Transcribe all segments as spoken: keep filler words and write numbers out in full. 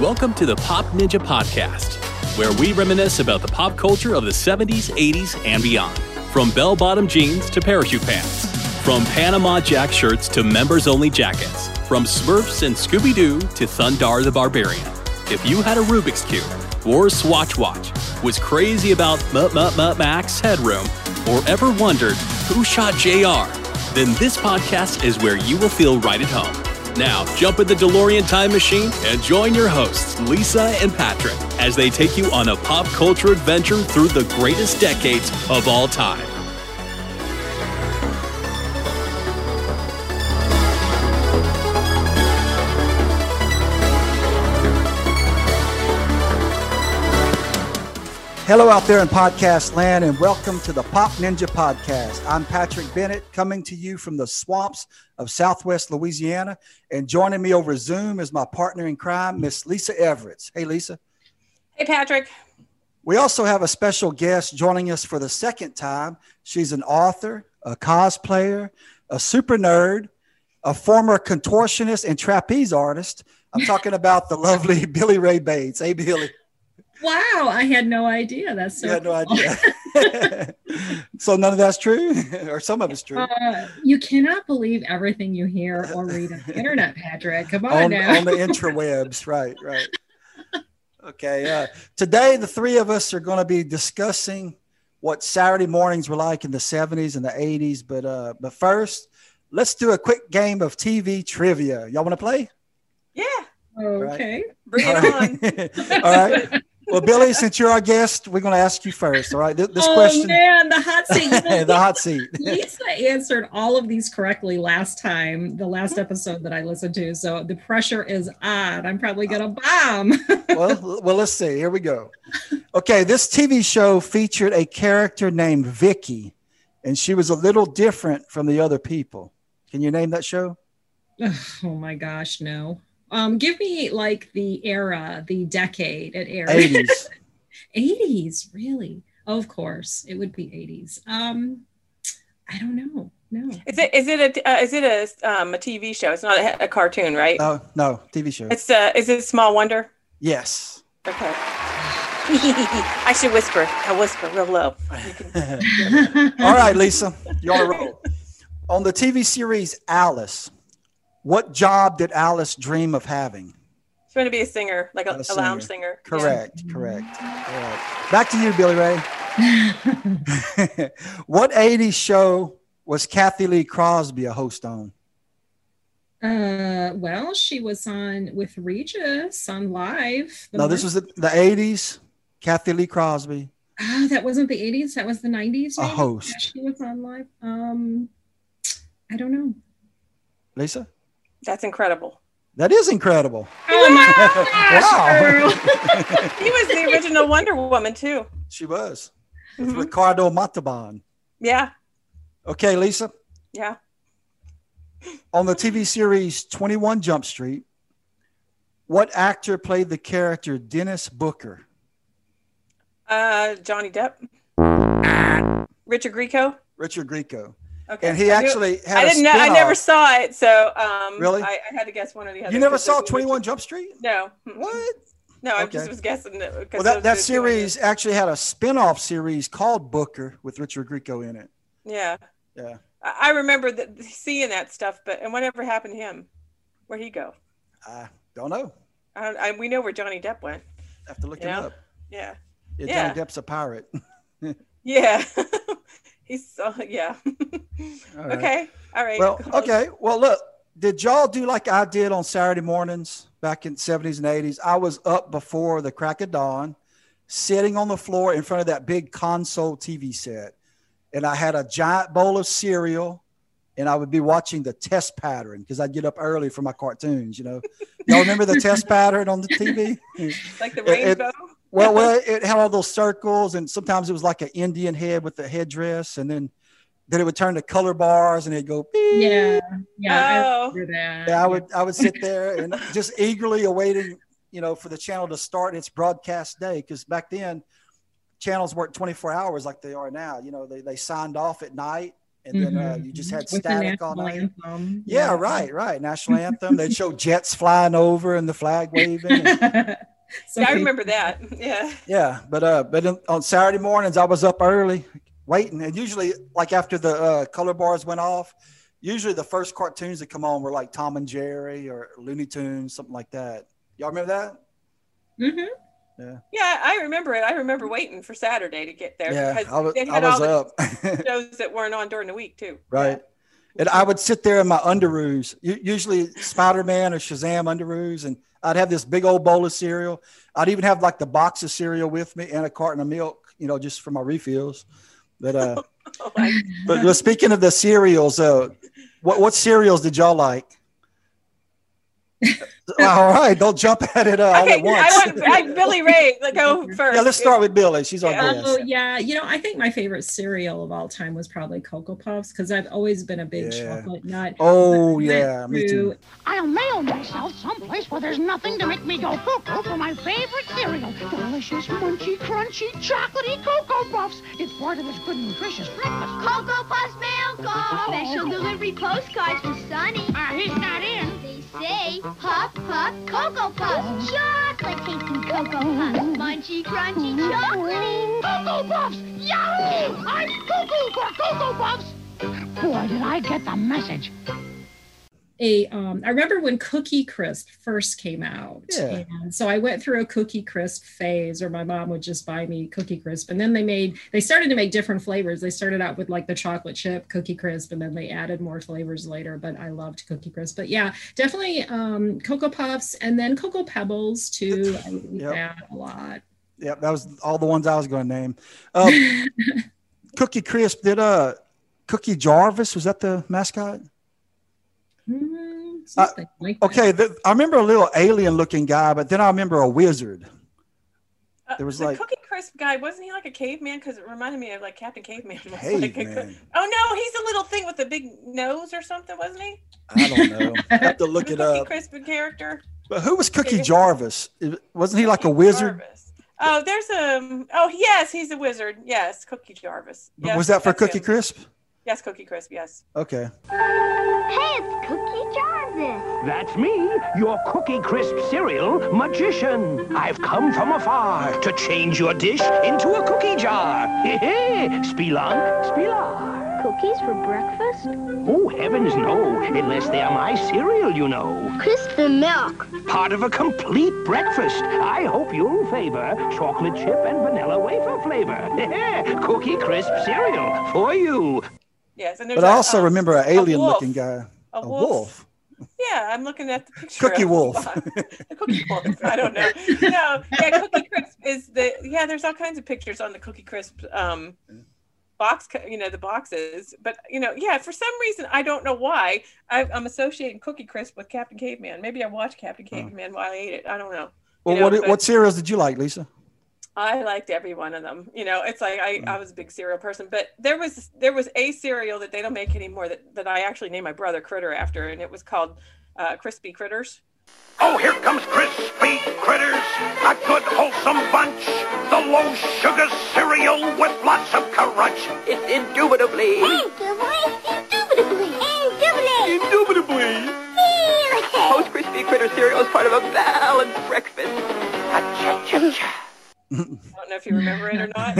Welcome to the Pop Ninja Podcast, where we reminisce about the pop culture of the seventies, eighties, and beyond. From bell-bottom jeans to parachute pants. From Panama Jack shirts to members-only jackets. From Smurfs and Scooby-Doo to Thundarr the Barbarian. If you had a Rubik's Cube or Swatch Watch, was crazy about M-M-M-Max Headroom, or ever wondered who shot J R, then this podcast is where you will feel right at home. Now, jump in the DeLorean time machine and join your hosts, Lisa and Patrick, as they take you on a pop culture adventure through the greatest decades of all time. Hello out there in podcast land, and welcome to the Pop Ninja Podcast. I'm Patrick Bennett, coming to you from the swamps of Southwest Louisiana, and joining me over Zoom is my partner in crime, Miss Lisa Everett. Hey, Lisa. Hey, Patrick. We also have a special guest joining us for the second time. She's an author, a cosplayer, a super nerd, a former contortionist and trapeze artist. I'm talking about the lovely Billy Ray Bates. Hey, Billy. Wow, I had no idea. That's so. You had no cool. idea. So none of that's true, or some of it's true. Uh, you cannot believe everything you hear or read on the internet, Patrick. Come on, on now. On the intrawebs, right, right. Okay, uh, today the three of us are going to be discussing what Saturday mornings were like in the seventies and the eighties. But uh, but first, let's do a quick game of T V trivia. Y'all want to play? Yeah. Okay. Right. Bring it on. All right. Well, Billy, since you're our guest, we're going to ask you first, all right? This, this oh, question. Oh, man, the hot seat. the hot seat. Lisa answered all of these correctly last time, the last episode that I listened to, so the pressure is on. I'm probably going to bomb. well, well, let's see. Here we go. Okay, this T V show featured a character named Vicky, and she was a little different from the other people. Can you name that show? Oh, my gosh, no. Um, give me like the era, the decade, it aired. eighties. eighties, really? Oh, of course, it would be eighties. Um, I don't know. No. Is it? Is it a? Uh, is it a? Um, a T V show? It's not a, a cartoon, right? No, no, T V show. It's. Uh, is it Small Wonder? Yes. Okay. I should whisper. I'll whisper real low. All right, Lisa, you're on a roll. On the T V series Alice, what job did Alice dream of having? She's going to be a singer, like a, a, singer. a lounge singer. Correct, yeah. correct. Right. Back to you, Billy Ray. What eighties show was Kathie Lee Crosby a host on? Uh, well, she was on with Regis on Live. No, this was the, the eighties, Kathie Lee Crosby. Oh, that wasn't the eighties. That was the nineties. Maybe? A host. Yeah, she was on Live. Um, I don't know. Lisa? That's incredible. That is incredible. Oh my gosh, wow. He was the original Wonder Woman, too. She was. With mm-hmm. Ricardo Montalban. Yeah. Okay, Lisa. Yeah. On the T V series Twenty One Jump Street, what actor played the character Dennis Booker? Uh, Johnny Depp. Richard Grieco. Richard Grieco. Okay. And he actually had I didn't a know. I never saw it, so um, really, I, I had to guess one of the other. You never saw Twenty-One Jump Street? No. What? No, okay. I just was guessing. That, well, that, that series actually had a spin-off series called Booker with Richard Grieco in it. Yeah. Yeah. I remember that, seeing that stuff, but and whatever happened to him? Where'd he go? I don't know. I, don't, I we know where Johnny Depp went. I have to look you him know? up. Yeah. Yeah. yeah. Johnny Depp's a pirate. yeah. He's uh, yeah. All right. Okay. All right. Well, close. Okay. Well, look, did y'all do like I did on Saturday mornings back in the seventies and eighties? I was up before the crack of dawn, sitting on the floor in front of that big console T V set. And I had a giant bowl of cereal, and I would be watching the test pattern because I'd get up early for my cartoons, you know. Y'all remember the test pattern on the T V? Like the rainbow? It, it, Well, well, it had all those circles, and sometimes it was like an Indian head with a headdress, and then, then it would turn to color bars, and it'd go. Beep. Yeah, yeah, oh. I remember that. Yeah, I would, I would sit there and just eagerly awaiting, you know, for the channel to start its broadcast day, because back then, channels weren't twenty-four hours like they are now. You know, they they signed off at night, and mm-hmm. then uh, you just had static all night. Anthem. Yeah, right, right. National anthem. They'd show jets flying over and the flag waving. And... so yeah, I remember that. Yeah. Yeah, but uh, but on Saturday mornings I was up early waiting, and usually like after the uh, color bars went off, usually the first cartoons that come on were like Tom and Jerry or Looney Tunes, something like that. Y'all remember that? Mm-hmm. Yeah. Yeah, I remember it. I remember waiting for Saturday to get there. Yeah, because I was, they had I was all up. The shows that weren't on during the week too. Right. Yeah. And I would sit there in my Underoos, usually Spider-Man or Shazam Underoos, and I'd have this big old bowl of cereal. I'd even have like the box of cereal with me and a carton of milk, you know, just for my refills. But uh, oh my but speaking of the cereals, uh, what what cereals did y'all like? All right, don't jump at it uh, all okay, at once. I want I, Billy Ray, like, go first. Yeah, let's start with Billy. She's our yeah. best. Oh yeah, you know, I think my favorite cereal of all time was probably Cocoa Puffs, because I've always been a big yeah. chocolate nut. Oh yeah, me too. I'll mail myself someplace where there's nothing to make me go cuckoo for my favorite cereal. Delicious, munchy, crunchy, chocolatey Cocoa Puffs. It's part of this good, nutritious breakfast. Cocoa Puffs mail call. Special delivery postcards for Sonny. Ah, uh, he's not in. They say Puff. Puff, Cocoa Puffs, chocolate tasting Cocoa Puffs, munchy, crunchy, chocolatey. Cocoa Puffs, yummy! I'm cuckoo for Cocoa Puffs. Boy, did I get the message. A, um, I remember when Cookie Crisp first came out. Yeah. And so I went through a Cookie Crisp phase, or my mom would just buy me Cookie Crisp. And then they made, they started to make different flavors. They started out with like the chocolate chip Cookie Crisp, and then they added more flavors later, but I loved Cookie Crisp. But yeah, definitely um, Cocoa Puffs, and then Cocoa Pebbles too. I eat yep. that a lot. Yeah, that was all the ones I was going to name. Um, Cookie Crisp, did uh, Cookie Jarvis, was that the mascot? Mm, uh, like okay, the, I remember a little alien-looking guy, but then I remember a wizard. Uh, there was the like Cookie Crisp guy. Wasn't he like a caveman? Because it reminded me of like Captain Caveman. Like a, oh no, he's a little thing with a big nose or something, wasn't he? I don't know. I have to look it Cookie up. Crisp character. But who was Cookie Jarvis? Wasn't he like a wizard? Jarvis. Oh, there's a. Oh yes, he's a wizard. Yes, Cookie Jarvis. Yes, was that for Cookie him. Crisp? Yes, Cookie Crisp, yes. Okay. Hey, it's Cookie Jarvis. That's me, your Cookie Crisp cereal magician. I've come from afar to change your dish into a cookie jar. Hee-hee, spelunk, spelunk. Cookies for breakfast? Oh, heavens no, unless they are my cereal, you know. Crisp and milk. Part of a complete breakfast. I hope you'll favor chocolate chip and vanilla wafer flavor. Hee-hee, Cookie Crisp cereal for you. Yes, and there's but a, I also um, remember an alien-looking guy. A, a wolf. wolf. Yeah, I'm looking at the picture. Cookie Wolf. The Cookie Wolf. I don't know. No, yeah, Cookie Crisp is the yeah. There's all kinds of pictures on the Cookie Crisp um, box. You know, the boxes. But you know, yeah. For some reason, I don't know why I, I'm associating Cookie Crisp with Captain Caveman. Maybe I watched Captain Caveman oh. while I ate it. I don't know. Well, you know, what but, what cereals did you like, Lisa? I liked every one of them. You know, it's like I, I was a big cereal person, but there was there was a cereal that they don't make anymore that, that I actually named my brother Critter after, and it was called uh, Crispy Critters. Oh, here comes Crispy Critters, a good wholesome bunch, the low-sugar cereal with lots of crunch. Indubitably. Indubitably. Indubitably. Indubitably. Most Crispy Critter cereal is part of a balanced breakfast. Cha-cha-cha. I don't know if you remember it or not,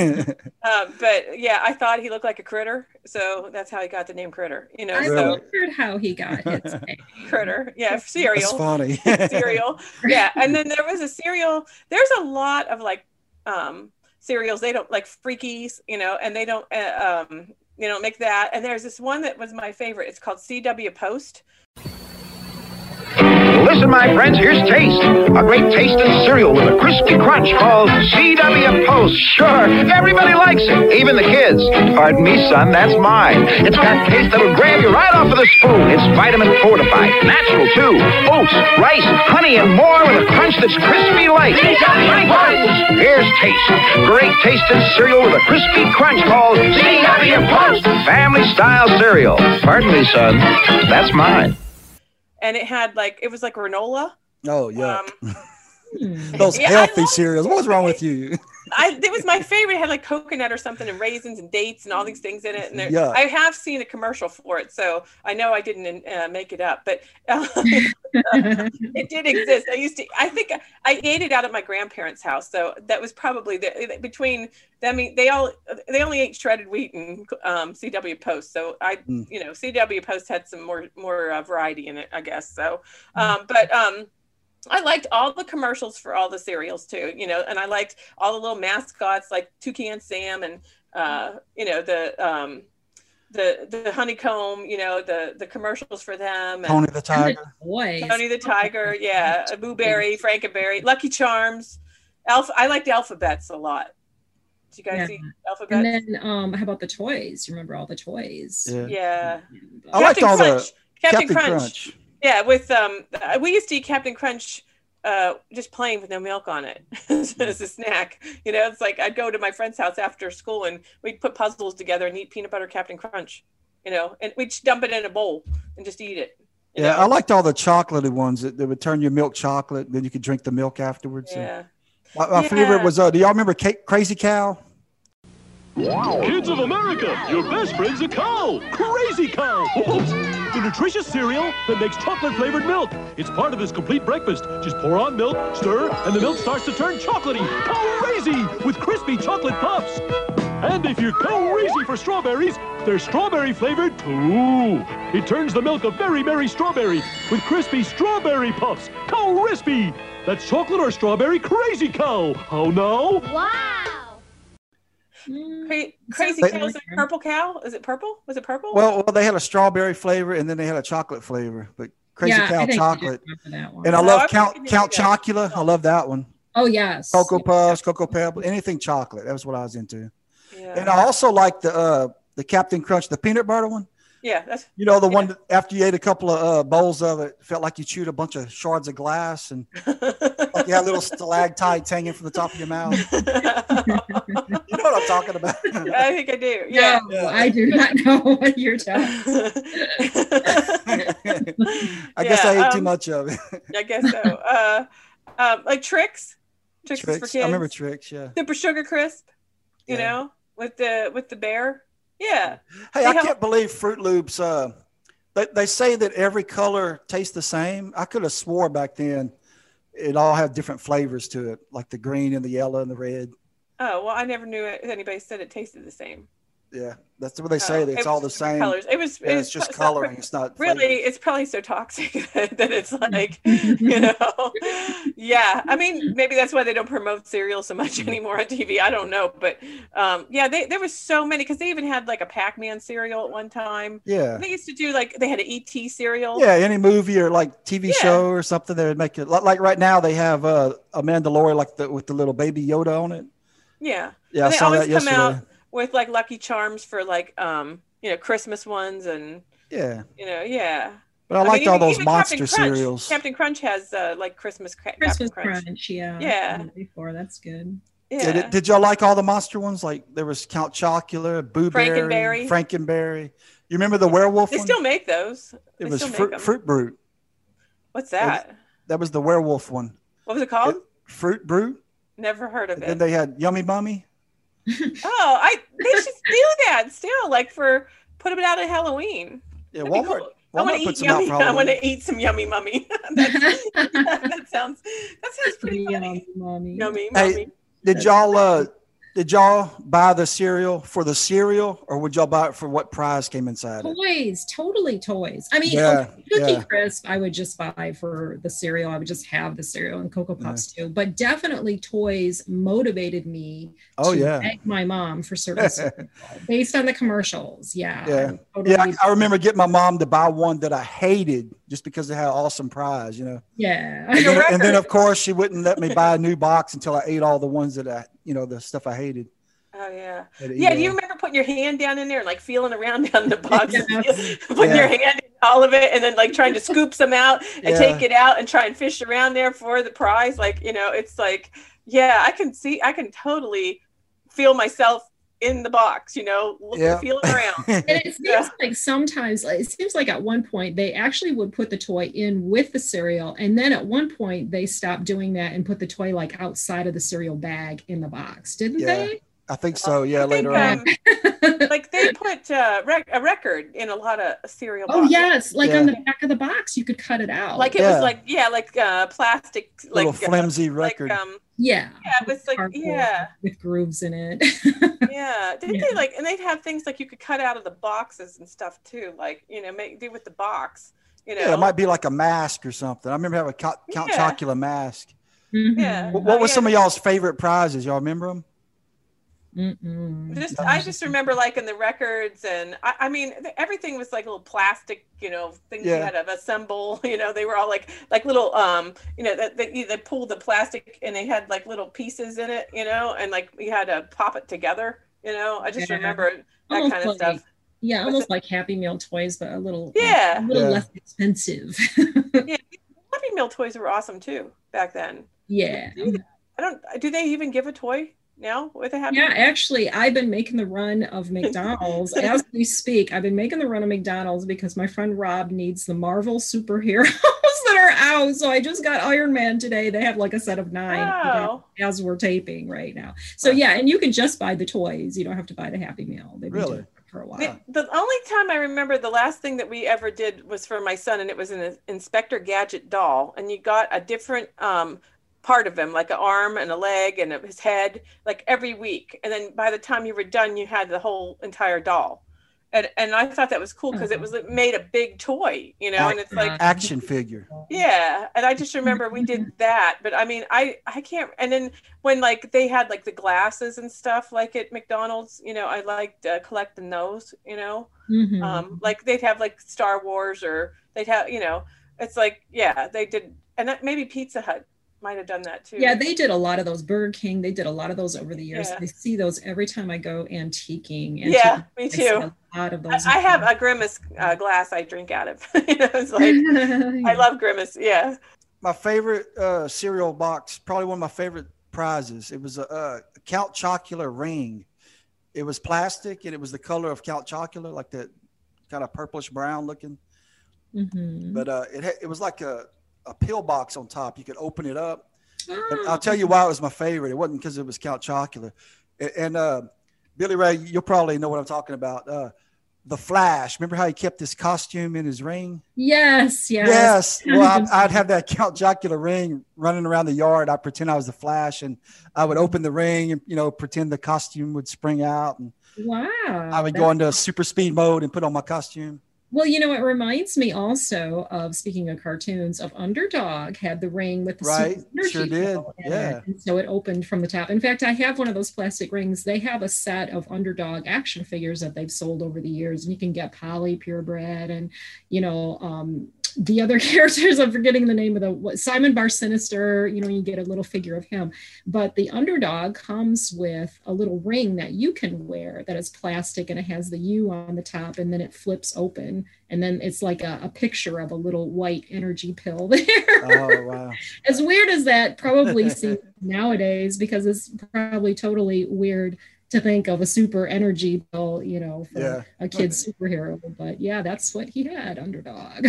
uh, but yeah, I thought he looked like a critter, so that's how he got the name Critter. You know, I so. wondered how he got his name. Critter, yeah, cereal. That's funny. Cereal, yeah. And then there was a cereal. There's a lot of like um, cereals. They don't like Freakies, you know, and they don't, uh, um, you know, make that. And there's this one that was my favorite. It's called C W Post. Listen, my friends, here's taste. A great taste in cereal with a crispy crunch called C W Post. Sure, everybody likes it, even the kids. Pardon me, son, that's mine. It's got taste that'll grab you right off of the spoon. It's vitamin fortified, natural too. Oats, rice, honey, and more with a crunch that's crispy light. C W Post! Here's taste. Great taste in cereal with a crispy crunch called C W Post. Family-style cereal. Pardon me, son, that's mine. And it had like, it was like granola. Oh, yeah. Um, Those yeah, healthy cereals. What was wrong with you? I, it was my favorite. It had like coconut or something and raisins and dates and all these things in it. And there, yeah. I have seen a commercial for it, so I know I didn't uh, make it up, but uh, it did exist. I used to, I think I ate it out at my grandparents' house. So that was probably the, between them. I mean, they all, they only ate shredded wheat and um, C W Post. So I, mm. you know, C W Post had some more, more uh, variety in it, I guess. So, um, but, um, I liked all the commercials for all the cereals too, you know, and I liked all the little mascots like Toucan Sam and, uh, you know, the, um, the, the honeycomb, you know, the, the commercials for them. And Tony the Tiger. Boys. Tony the Tiger. Yeah. Booberry, Frankenberry, Lucky Charms. Alpha. I liked alphabets a lot. Did you guys yeah. see alphabets? And then, um, how about the toys? Remember all the toys? Yeah. yeah. I liked all the Captain Crunch. Crunch. Yeah, with um, we used to eat Captain Crunch, uh, just plain with no milk on it as a snack. You know, it's like I'd go to my friend's house after school and we'd put puzzles together and eat peanut butter Captain Crunch. You know, and we'd dump it in a bowl and just eat it. Yeah, know? I liked all the chocolatey ones that they would turn your milk chocolate, and then you could drink the milk afterwards. Yeah. My, my yeah. favorite was uh, do y'all remember C- Crazy Cow? Wow. Kids of America, your best friend's a cow, Crazy Cow. Whoops. The nutritious cereal that makes chocolate-flavored milk. It's part of this complete breakfast. Just pour on milk, stir, and the milk starts to turn chocolatey, crazy, with crispy chocolate puffs. And if you're crazy for strawberries, they're strawberry-flavored too. It turns the milk a very merry strawberry with crispy strawberry puffs, crispy. That's chocolate or strawberry Crazy Cow. Oh no! Wow. Cra- crazy they, cow, is it purple cow? Is it purple? Was it purple? Well, well, they had a strawberry flavor and then they had a chocolate flavor, but Crazy yeah, Cow chocolate. And I no, love I Count Count Chocula. I love that one. Oh yes. Cocoa Puffs, Cocoa Pebbles, anything chocolate. That was what I was into. Yeah. And I also like the uh, the Captain Crunch, the peanut butter one. Yeah, that's you know the yeah. one that after you ate a couple of uh, bowls of it, felt like you chewed a bunch of shards of glass and like you had little stalactites hanging from the top of your mouth. You know what I'm talking about? I think I do. Yeah, no, yeah. I do not know what you're talking. I guess yeah, I ate um, too much of it. I guess so. Uh, um, like tricks, tricks, tricks. For kids. I remember tricks. Yeah, Super Sugar Crisp. You yeah. know, with the with the bear. Yeah. Hey, they I help. can't believe Fruit Loops. Uh, they they say that every color tastes the same. I could have swore back then it all had different flavors to it, like the green and the yellow and the red. Oh well, I never knew it, anybody said it tasted the same. Yeah, that's what they say. Oh, that it's it all the same colors. It was. Yeah, it was it's just so coloring. It's not really. Flavors. It's probably so toxic that it's like, you know. Yeah, I mean, maybe that's why they don't promote cereal so much anymore on T V. I don't know, but um, yeah, they, there was so many because they even had like a Pac-Man cereal at one time. Yeah, they used to do like they had an E T cereal. Yeah, any movie or like T V yeah. show or something, they would make it like right now they have uh, a Mandalorian like the, with the little baby Yoda on it. Yeah, yeah, and I saw that yesterday. Come out with like Lucky Charms for like, um, you know, Christmas ones and, yeah, you know, yeah. But I, I liked mean, all even, those even monster Captain cereals. Crunch. Captain Crunch has uh, like Christmas, Christmas Captain Crunch. Crunch. Yeah. Yeah. Before that's good. Yeah. Did, did y'all like all the monster ones? Like there was Count Chocula, Booberry, Frankenberry. Frankenberry. You remember the werewolf they one? They still make those. It they was Fruit, Fruit Brute. What's that? Was, that was the werewolf one. What was it called? It, Fruit Brute. Never heard of and it. And then they had Yummy Mummy. Oh, I they should do that still, like for put them out at Halloween. Yeah, Walmart, cool. Walmart I want to eat yummy. I want to eat some Yummy Mummy. that sounds that sounds pretty yummy. Funny. Yummy Mummy. Hey, did y'all uh, did y'all buy the cereal for the cereal, or would y'all buy it for what prize came inside? Toys, it? totally toys. I mean, yeah, okay, Cookie yeah. Crisp, I would just buy for the cereal. I would just have the cereal and Cocoa Puffs yeah. too. But definitely, toys motivated me oh, to yeah. thank my mom for certain cereal based on the commercials. Yeah, yeah, I, totally yeah I, I remember getting my mom to buy one that I hated just because it had an awesome prize. You know. Yeah. And then, and then of course she wouldn't let me buy a new box until I ate all the ones that I. You know, the stuff I hated. Oh, yeah. Yeah, do you remember putting your hand down in there and, like, feeling around down the box? yeah. Putting yeah. your hand in all of it and then, like, trying to scoop some out and yeah. take it out and try and fish around there for the prize? Like, you know, it's like, yeah, I can see, I can totally feel myself in the box, you know, looking, yeah. feeling around. And it seems yeah. like sometimes, it seems like at one point they actually would put the toy in with the cereal. And then at one point they stopped doing that and put the toy like outside of the cereal bag in the box, didn't yeah. they? I think so. Yeah, I later think, on. Um, like they put uh, rec- a record in a lot of cereal boxes. Oh yes, like yeah. on the back of the box, you could cut it out. Like it yeah. was like yeah, like uh, plastic, like little flimsy uh, record. Like, um, yeah. Yeah, it was like yeah, with grooves in it. yeah, didn't yeah. they like? And they'd have things like you could cut out of the boxes and stuff too. Like you know, make do with the box. You know, yeah, it might be like a mask or something. I remember having a Count, Count yeah. Chocula mask. Mm-hmm. Yeah. What, what oh, was yeah. some of y'all's favorite prizes? Y'all remember them? Mm-mm. Just, I just remember like in the records and I, I mean everything was like little plastic, you know, things yeah. you had to assemble, you know, they were all like like little um you know that they, they pulled the plastic and they had like little pieces in it, you know, and like you had to pop it together, you know. I just yeah. remember that almost kind of like, stuff yeah almost was like it? Happy Meal toys but a little yeah like, a little yeah. less expensive. Yeah, Happy Meal toys were awesome too back then. Yeah, I don't do they even give a toy now with a Happy Meal? Yeah, actually, I've been making the run of McDonald's as we speak. I've been making the run of McDonald's because my friend Rob needs the Marvel superheroes that are out. So I just got Iron Man today. They have like a set of nine oh. as we're taping right now. So yeah, and you can just buy the toys. You don't have to buy the Happy Meal. They've really? Been doing it for a while. The, the only time I remember the last thing that we ever did was for my son, and it was an Inspector Gadget doll, and you got a different um part of him, like an arm and a leg and his head, like every week. And then by the time you were done, you had the whole entire doll. And and I thought that was cool because it was it made a big toy, you know, and it's like action figure. Yeah. And I just remember we did that. But I mean, I, I can't. And then when like they had like the glasses and stuff like at McDonald's, you know, I liked uh, collecting those, you know, mm-hmm. um, like they'd have like Star Wars or they'd have, you know, it's like, yeah, they did. And that, maybe Pizza Hut might have done that too. Yeah, they did a lot of those. Burger King, they did a lot of those over the years. Yeah. I see those every time I go antiquing. antiquing. Yeah, me too. A lot of those. I, I have a Grimace uh, glass I drink out of. You know, it's like, yeah. I love Grimace. Yeah. My favorite uh, cereal box, probably one of my favorite prizes. It was a, a Count Chocula ring. It was plastic and it was the color of Count Chocula, like that kind of purplish brown looking. Mm-hmm. But uh, it it was like a a pill box on top. You could open it up. But I'll tell you why it was my favorite. It wasn't because it was Count Chocula. And uh, Billy Ray, you'll probably know what I'm talking about. Uh, the Flash. Remember how he kept his costume in his ring? Yes, yes. Yes. Well, I'd, I'd have that Count Chocula ring running around the yard. I'd pretend I was the Flash, and I would open the ring and, you know, pretend the costume would spring out. And wow. I would go into super speed mode and put on my costume. Well, you know, it reminds me also of, speaking of cartoons, of Underdog had the ring with the right, super sure did, yeah. And so it opened from the top. In fact, I have one of those plastic rings. They have a set of Underdog action figures that they've sold over the years, and you can get Polly, Purebred, and you know um, the other characters. I'm forgetting the name of the what, Simon Bar Sinister. You know, you get a little figure of him. But the Underdog comes with a little ring that you can wear that is plastic, and it has the U on the top, and then it flips open. And then it's like a, a picture of a little white energy pill there. Oh, wow. As weird as that probably seems nowadays, because it's probably totally weird to think of a super energy pill, you know, for yeah. a kid's superhero. But yeah, that's what he had, Underdog.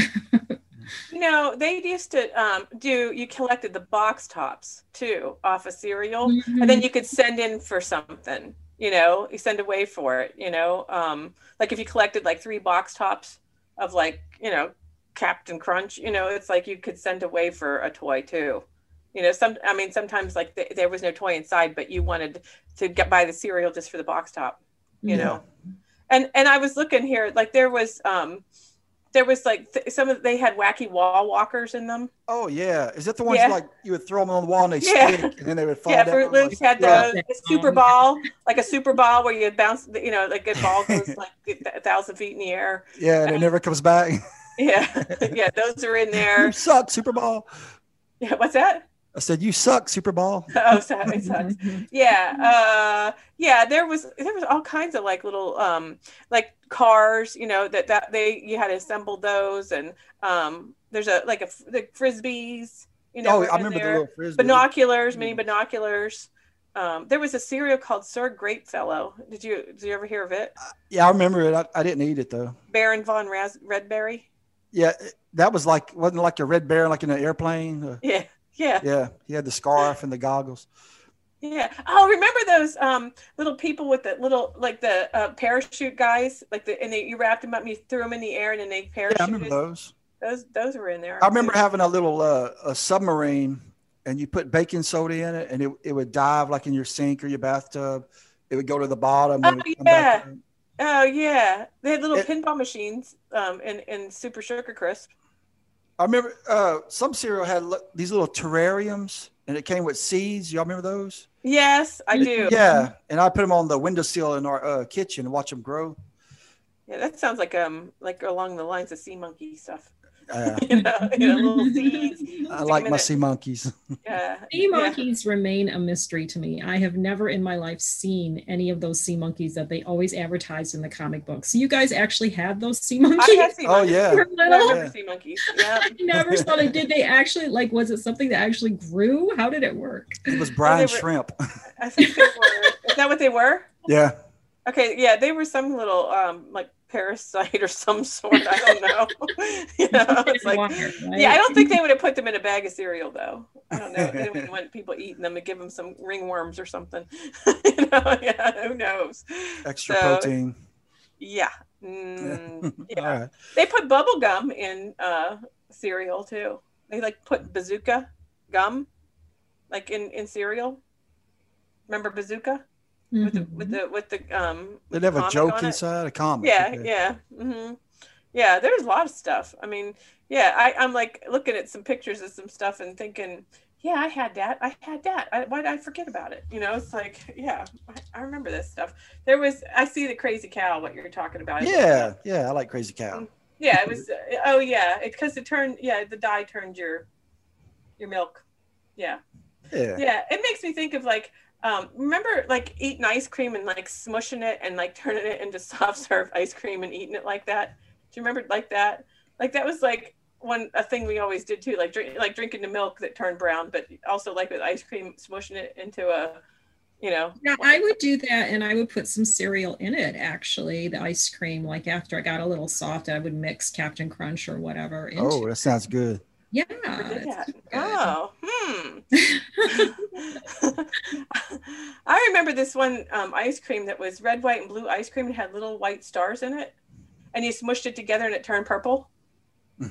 You know, they used to um, do, you collected the box tops too off of cereal, mm-hmm. and then you could send in for something, you know, you send away for it, you know, um, like if you collected like three box tops of like, you know, Captain Crunch, you know, it's like you could send away for a toy too. You know, some, I mean, sometimes like th- there was no toy inside, but you wanted to get by the cereal just for the box top, you yeah. know? And, and I was looking here, like there was, um, there was like th- some of, they had wacky wall walkers in them. Oh yeah. Is that the ones yeah. like you would throw them on the wall and they yeah. stick and then they would fall yeah, down? Fruit Loops had yeah. the, the super ball, like a super ball where you bounce, you know, like a ball goes like a thousand feet in the air. Yeah. And it never comes back. Yeah. Yeah. Those are in there. You suck, super ball. Yeah. What's that? I said, you suck, Super Bowl. Oh, sorry, sucks. Yeah. Uh, yeah, there was there was all kinds of like little um, like cars, you know, that, that they you had to assemble those. And um, there's a like a the frisbees, you know. Oh, I remember there. The little frisbees. Binoculars, mini binoculars. Um, there was a cereal called Sir Greatfellow. Did you did you ever hear of it? Uh, yeah, I remember it. I, I didn't eat it though. Baron von Raz- Redberry. Yeah, that was like wasn't it like a red bear like in an airplane. Uh, yeah, yeah, yeah. He had the scarf and the goggles. Yeah. Oh, remember those um, little people with the little like the uh, parachute guys, like the and they, you wrapped them up and you threw them in the air and then they parachuted. Yeah, I remember those. Those those were in there. I remember too. having a little uh, a submarine. And you put baking soda in it, and it, it would dive like in your sink or your bathtub. It would go to the bottom. Oh, yeah. Oh, yeah. They had little it, pinball machines um, in, in Super Sugar Crisp. I remember uh, some cereal had l- these little terrariums, and it came with seeds. Y'all remember those? Yes, I do. Yeah, and I put them on the windowsill in our uh, kitchen and watch them grow. Yeah, that sounds like um like along the lines of sea monkey stuff. Uh, you know, you know, little seeds. I like my sea monkeys. Yeah. Sea monkeys yeah. remain a mystery to me. I have never in my life seen any of those sea monkeys that they always advertised in the comic books. So you guys actually had those sea monkeys? I had sea monkeys. Oh yeah. Little. Yeah. Sea monkeys. Yep. I never saw it. Did they actually like? Was it something that actually grew? How did it work? It was brine well, shrimp. I think they were. Is that what they were? Yeah. Okay. Yeah, they were some little um like. parasite or some sort. I don't know. You know, it's like, yeah, I don't think they would have put them in a bag of cereal though. I don't know. They wouldn't want people eating them and give them some ringworms or something. You know, yeah, who knows? Extra so, protein. Yeah. Mm, yeah. All right. They put bubble gum in uh, cereal too. They like put bazooka gum, like in, in cereal. Remember bazooka? With the, with the with the um they'd have a joke inside a comic. Yeah, okay. yeah. Mm-hmm. Yeah, there's a lot of stuff. I mean, yeah, I, I'm like looking at some pictures of some stuff and thinking, yeah, I had that. I had that. I, why did I forget about it? You know, it's like, yeah, I, I remember this stuff. There was, I see the Crazy Cow, what you're talking about. Yeah, like, yeah, I like Crazy Cow. Yeah, it was, oh yeah, because it, it turned, yeah, the dye turned your your milk. Yeah. Yeah. Yeah, it makes me think of like, Um, remember like eating ice cream and like smushing it and like turning it into soft serve ice cream and eating it like that? Do you remember like that? Like that was like one, a thing we always did too, like drink, like drinking the milk that turned brown, but also like with ice cream, smushing it into a, you know. Yeah, I would do that and I would put some cereal in it actually, the ice cream, like after I got a little soft, I would mix Captain Crunch or whatever. Into oh, that sounds good. Yeah. That. Oh, hmm. I remember this one um, ice cream that was red, white, and blue ice cream and had little white stars in it. And you smushed it together and it turned purple.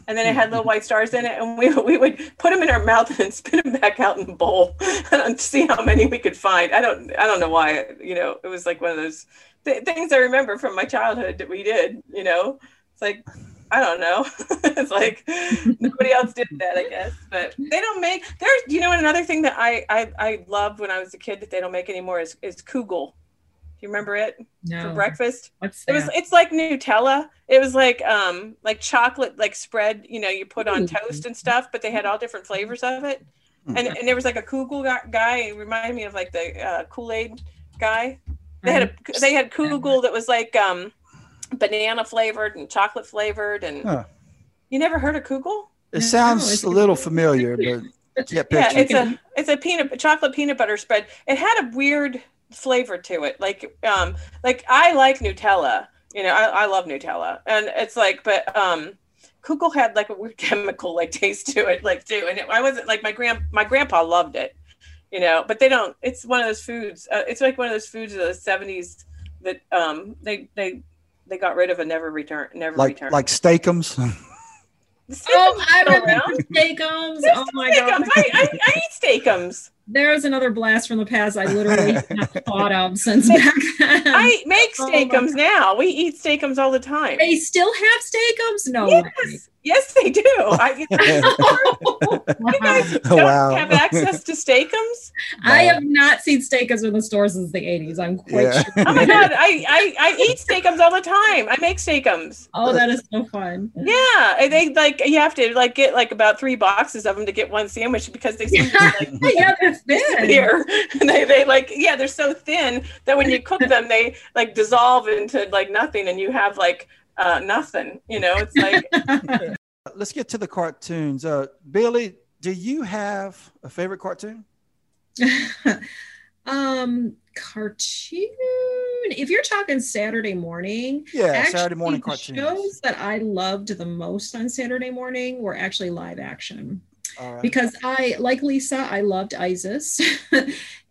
And then it had little white stars in it. And we we would put them in our mouth and spit them back out in the bowl and see how many we could find. I don't I don't know why, you know, it was like one of those th- things I remember from my childhood that we did, you know, it's like, I don't know. It's like nobody else did that, I guess. But they don't make there's you know another thing that I, I I loved when I was a kid that they don't make anymore is is Koogle. Do you remember it? No. For breakfast? What's that? It was it's like Nutella. It was like um like chocolate like spread, you know, you put on toast and stuff, but they had all different flavors of it. Mm-hmm. And and there was like a Koogle guy, it reminded me of like the uh, Kool-Aid guy. They had a they had Koogle that was like um banana flavored and chocolate flavored and huh. You never heard of Koogle? It sounds no, a little familiar, but yeah, picture. it's a it's a peanut chocolate peanut butter spread. It had a weird flavor to it, like um like I like Nutella, you know, I, I love Nutella, and it's like but um Koogle had like a weird chemical like taste to it, like too, and it, I wasn't like my grand my grandpa loved it, you know, but they don't. It's one of those foods. Uh, it's like one of those foods of the seventies that um they they. They got rid of a never return, never like, return. Like Steak-umms. Oh, I remember Steak-umms. Oh my god, I, I, I eat Steak-umms. There's another blast from the past I literally haven't thought of since back then. I make Steak-umms oh now. We eat Steak-umms all the time. They still have Steak-umms? No. Yes, way. Yes, they do. I, you guys don't wow. have access to Steak-umms? Wow. I have not seen Steak-umms in the store since the eighties. I'm quite yeah. sure. Oh my god, I, I, I eat Steak-umms all the time. I make Steak-umms. Oh, that is so fun. Yeah, they like you have to like get like about three boxes of them to get one sandwich because they seem to like yeah. Thin. And they, they like yeah they're so thin that when you cook them they like dissolve into like nothing and you have like uh nothing, you know, it's like let's get to the cartoons. uh Billy, do you have a favorite cartoon? Um, cartoon. If you're talking Saturday morning, yeah, actually, Saturday morning cartoons. The shows that I loved the most on Saturday morning were actually live action. All right. Because I, like Lisa, I loved Isis,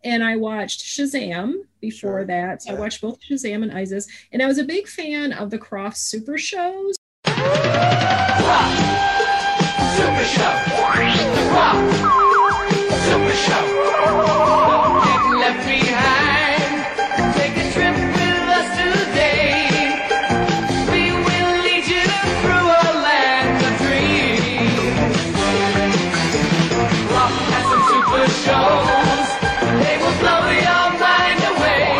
and I watched Shazam before sure. that. So yeah. I watched both Shazam and Isis, and I was a big fan of the Croft Super Shows. Croft Super Show, the Croft Super Show. Get left behind. Take a trip with us today. We will lead you through a land of dreams. Croft has some super shows. They will blow your mind away.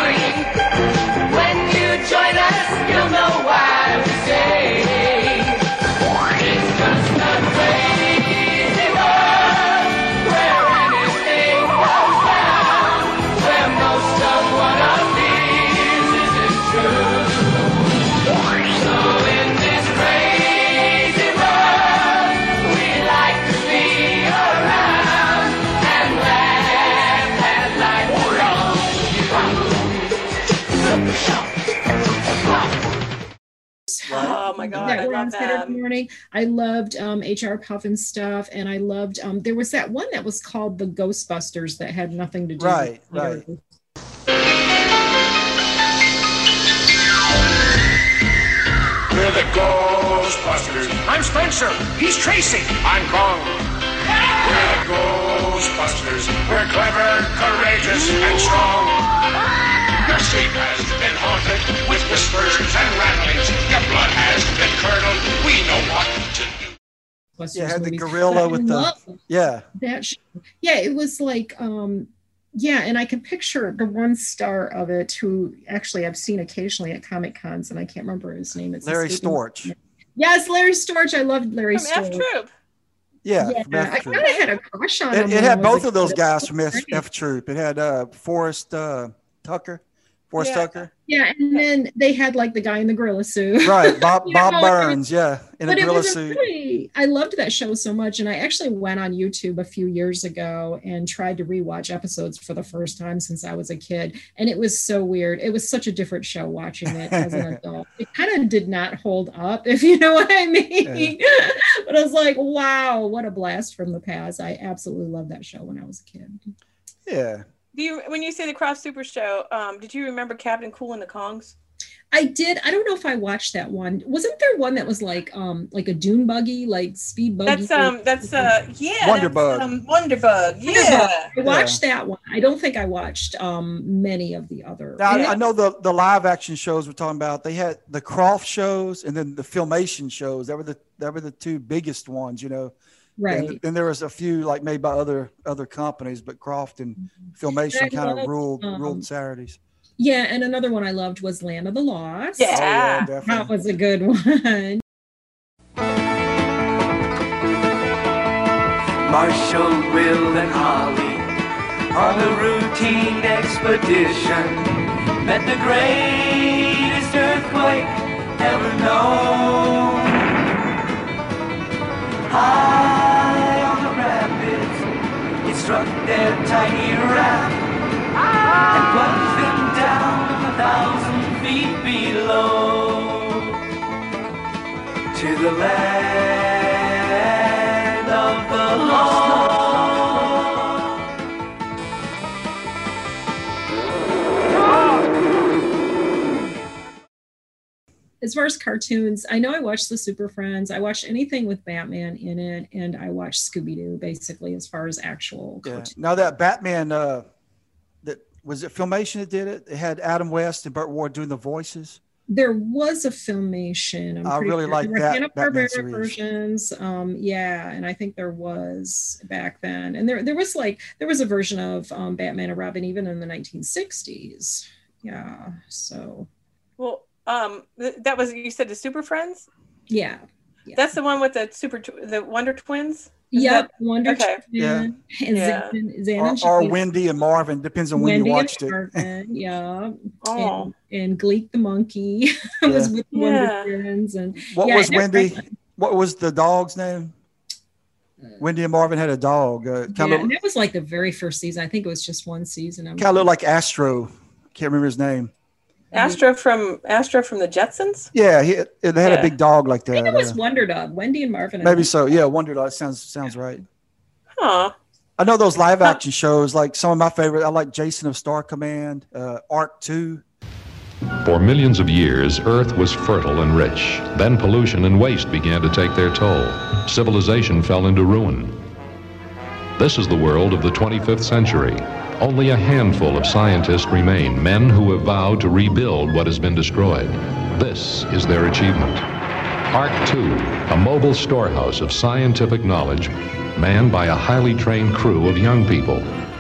When you join us, you'll know why we say it's just a crazy world where anything goes down, where most of what of these isn't true. So in this crazy world, we like to be around and laugh at life for all you want. Oh my God, I love that. Morning. I loved um, H R Puff and stuff, and I loved, um, there was that one that was called the Ghostbusters that had nothing to do right, with right. We're the Ghostbusters. I'm Spencer. He's Tracy. I'm Kong. We're the Ghostbusters. We're clever, courageous, and strong. Your sleep has been haunted with whispers and rattlings. Your blood has been curdled. We know what to do. Ghostbusters Yeah, had the movies. gorilla I with the love yeah. That show. Yeah, it was like um yeah, and I can picture the one star of it who actually I've seen occasionally at Comic Cons, and I can't remember his name. It's Larry Storch. Name. Yes, Larry Storch. I loved Larry from Storch. From F Troop. Yeah, yeah from F I kind of had a crush on it, him. It had both like, of those guys from F, F Troop. It had uh, Forrest uh, Tucker. Forrest yeah. Tucker. Yeah, and then they had like the guy in the gorilla suit. Right, Bob Bob know? Burns. Yeah, in but a gorilla suit. Pretty. I loved that show so much, and I actually went on YouTube a few years ago and tried to rewatch episodes for the first time since I was a kid, and it was so weird. It was such a different show watching it as an adult. It kind of did not hold up, if you know what I mean. Yeah. But I was like, wow, what a blast from the past. I absolutely loved that show when I was a kid. Yeah. Do you, when you say the Croft Super Show, um, did you remember Captain Cool and the Kongs? I did. I don't know if I watched that one. Wasn't there one that was like, um, like a dune buggy, like speed buggy? That's um, that's uh, yeah, Wonderbug. Um, Wonderbug. Yeah, I watched yeah. that one. I don't think I watched um many of the other. Now, I, I know the the live action shows we're talking about. They had the Croft shows and then the Filmation shows. That were the that were the two biggest ones, you know. Right. And, and there was a few like made by other other companies, but Croft and mm-hmm. Filmation and kind loved, of ruled um, ruled Saturdays. Yeah, and another one I loved was Land of the Lost. Yeah, oh, yeah definitely. That was a good one. Marshall, Will, and Holly on a routine expedition met the greatest earthquake ever known. High on the rapids, it struck their tiny raft and plunged them down a thousand feet below to the land of the lost. As far as cartoons, I know I watched the Super Friends. I watched anything with Batman in it, and I watched Scooby-Doo, basically, as far as actual cartoons. Yeah. Now that Batman... Uh... Was it Filmation that did it? It had Adam West and Burt Ward doing the voices. There was a Filmation. I'm I really sure. like that. Hanna-Barbera versions. Um, yeah, and I think there was back then. And there, there was like there was a version of um, Batman and Robin even in the nineteen sixties. Yeah. So. Well, um, th- that was you said the Super Friends. Yeah. yeah. That's the one with the super tw- the Wonder Twins. Is yep, that, Wonder okay. Twin, yeah. and yeah. Zan, Zan or, and or Wendy and Marvin, depends on when Wendy you watched it. Marvin, yeah, oh. and, and Gleek the monkey yeah. was with yeah. Wonder Twins. And what yeah, was Wendy? What was the dog's name? Wendy and Marvin had a dog. Uh, yeah, looked, and that was like the very first season. I think it was just one season. Kind of looked like Astro. Can't remember his name. Astro from Astro from the Jetsons. Yeah, he, they had yeah. a big dog like that. I think it was uh, Wonder Dog. Wendy and Marvin. Maybe and so. Yeah, Wonder Dog sounds sounds right. Huh. I know those live action shows. Like some of my favorite, I like Jason of Star Command, uh, Ark Two. For millions of years, Earth was fertile and rich. Then pollution and waste began to take their toll. Civilization fell into ruin. This is the world of the twenty-fifth century. Only a handful of scientists remain, men who have vowed to rebuild what has been destroyed. This is their achievement. Ark two, a mobile storehouse of scientific knowledge, manned by a highly trained crew of young people.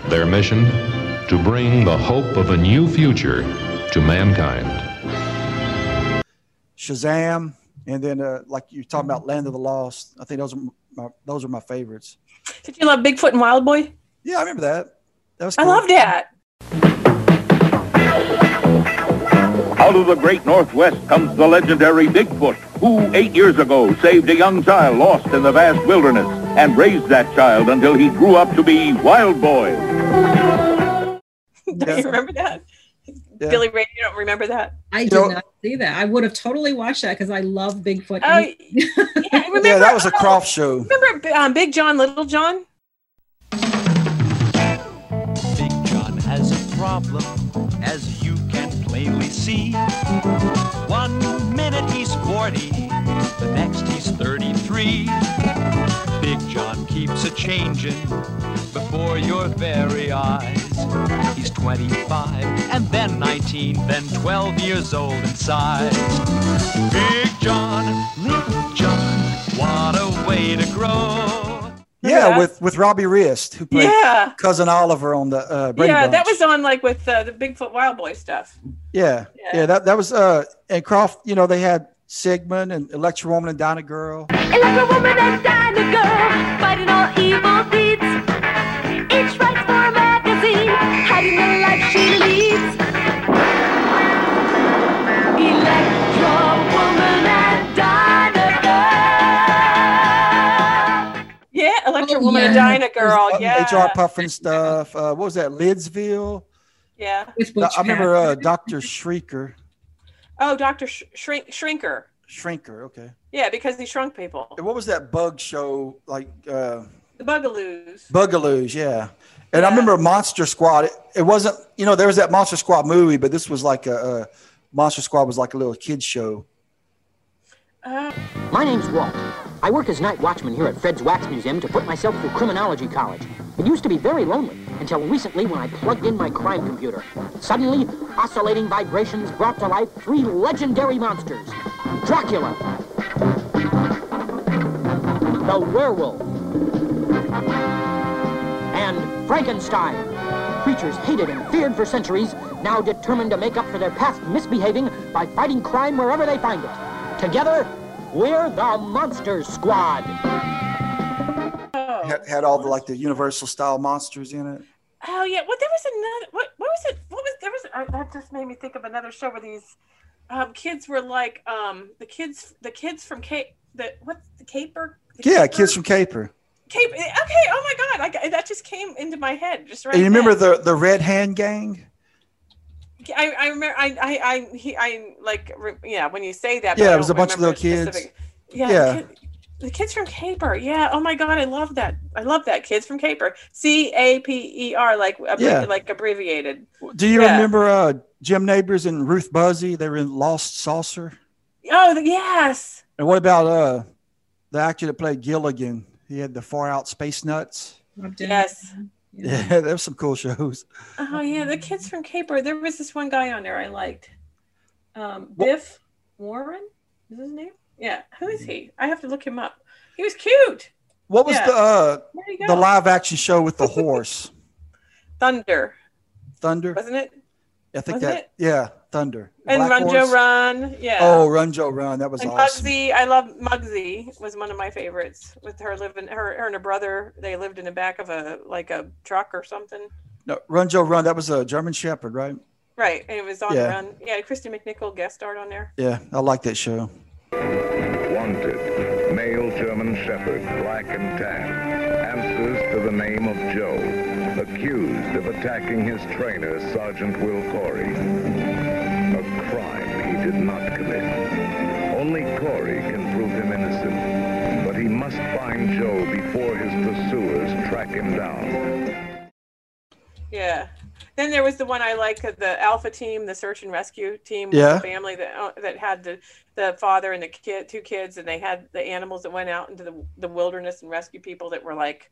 Their mission, to bring the hope of a new future to mankind. Shazam, and then uh, like you're talking about Land of the Lost. I think those are my, those are my favorites. Did you love Bigfoot and Wild Boy? Yeah, I remember that. That was cool. I love that. Out of the great Northwest comes the legendary Bigfoot, who eight years ago saved a young child lost in the vast wilderness and raised that child until he grew up to be Wild Boy. Don't yeah. you remember that? Yeah. Billy Ray, you don't remember that? I did you know, not see that. I would have totally watched that because I love Bigfoot. Oh, yeah, remember, yeah, that was a Croft show. Remember um, Big John, Little John? Big John has a problem, as you can plainly see. One minute he's forty, the next he's thirty-three. Big John keeps a-changing before your very eyes. He's twenty-five, and then nineteen, then twelve years old in size. Big John, Little John, what a way to grow. Yeah, yeah. with with Robbie Rist, who played yeah. Cousin Oliver on the uh, Brady Yeah, Bunch. That was on like with uh, the Bigfoot Wild Boy stuff. Yeah, yeah, yeah that, that was, uh, and Croft, you know, they had Sigmund and Electra Woman and Dinah Girl. Electra Woman and Dinah Girl, fighting all evil deeds. Each writes for a magazine, hiding the life she leads. Electra Woman and Dinah Girl. Yeah, Electra oh, Woman yeah. and Dinah Girl. Yeah. H R Puffin stuff. Uh, what was that? Lidsville. Yeah. The, I remember uh, Doctor Shrieker. Oh, Doctor Sh- Shrink- Shrinker. Shrinker, okay. Yeah, because he shrunk people. And what was that bug show? Like uh, the Bugaloos. Bugaloos, yeah. And yeah. I remember Monster Squad. It, it wasn't, you know, there was that Monster Squad movie, but this was like a, a Monster Squad was like a little kid show. Uh, My name's Walt. I work as night watchman here at Fred's Wax Museum to put myself through criminology college. It used to be very lonely until recently when I plugged in my crime computer. Suddenly, oscillating vibrations brought to life three legendary monsters. Dracula, the werewolf, and Frankenstein. Creatures hated and feared for centuries, now determined to make up for their past misbehaving by fighting crime wherever they find it. Together, we're the Monster Squad. Had, had all the like the Universal style monsters in it. Oh yeah, well there was another. What, what was it? What was there was uh, that just made me think of another show where these um, kids were like um, the kids, the kids from Cape, the what the Caper? The yeah, Caper? Kids from Caper. Caper. Okay. Oh my God, I, that just came into my head just right. And you then. remember the the Red Hand Gang? I, I remember. I I I, he, I like re, yeah. When you say that, yeah, it was a bunch of little kids. Yeah. yeah. Kid, The Kids from Caper, yeah. Oh my God, I love that. I love that. Kids from Caper, C A P E R, like abbrevi- yeah. like abbreviated. Do you yeah. remember uh, Jim Nabors and Ruth Buzzy? They were in Lost Saucer. Oh yes. And what about uh, the actor that played Gilligan? He had the Far Out Space Nuts. Yes. Yeah, yeah, there's some cool shows. Oh yeah, the Kids from Caper. There was this one guy on there I liked. Um, Biff what? Warren is his name. Yeah, who is he? I have to look him up. He was cute. What was yeah. the uh, the live action show with the horse? Thundarr. Thundarr, wasn't it? I think wasn't that. It? Yeah, Thundarr. And Black Run horse. Joe Run. Yeah. Oh, Run Joe Run. That was and awesome. Mugsy, I love Mugsy. Was one of my favorites. With her living, her, her and her brother, they lived in the back of a like a truck or something. No, Run Joe Run. That was a German Shepherd, right? Right, and it was on yeah. Run. Yeah, Christy McNichol guest starred on there. Yeah, I like that show. Wanted, male German Shepherd, black and tan. answers to the name of Joe, accused of attacking his trainer, Sergeant Will Corey. A crime he did not commit. Only Corey can prove him innocent, but he must find Joe before his pursuers track him down. Yeah. Then there was the one I like, the Alpha team, the search and rescue team, with yeah. the family that that had the, the father and the kid, two kids, and they had the animals that went out into the, the wilderness and rescued people that were like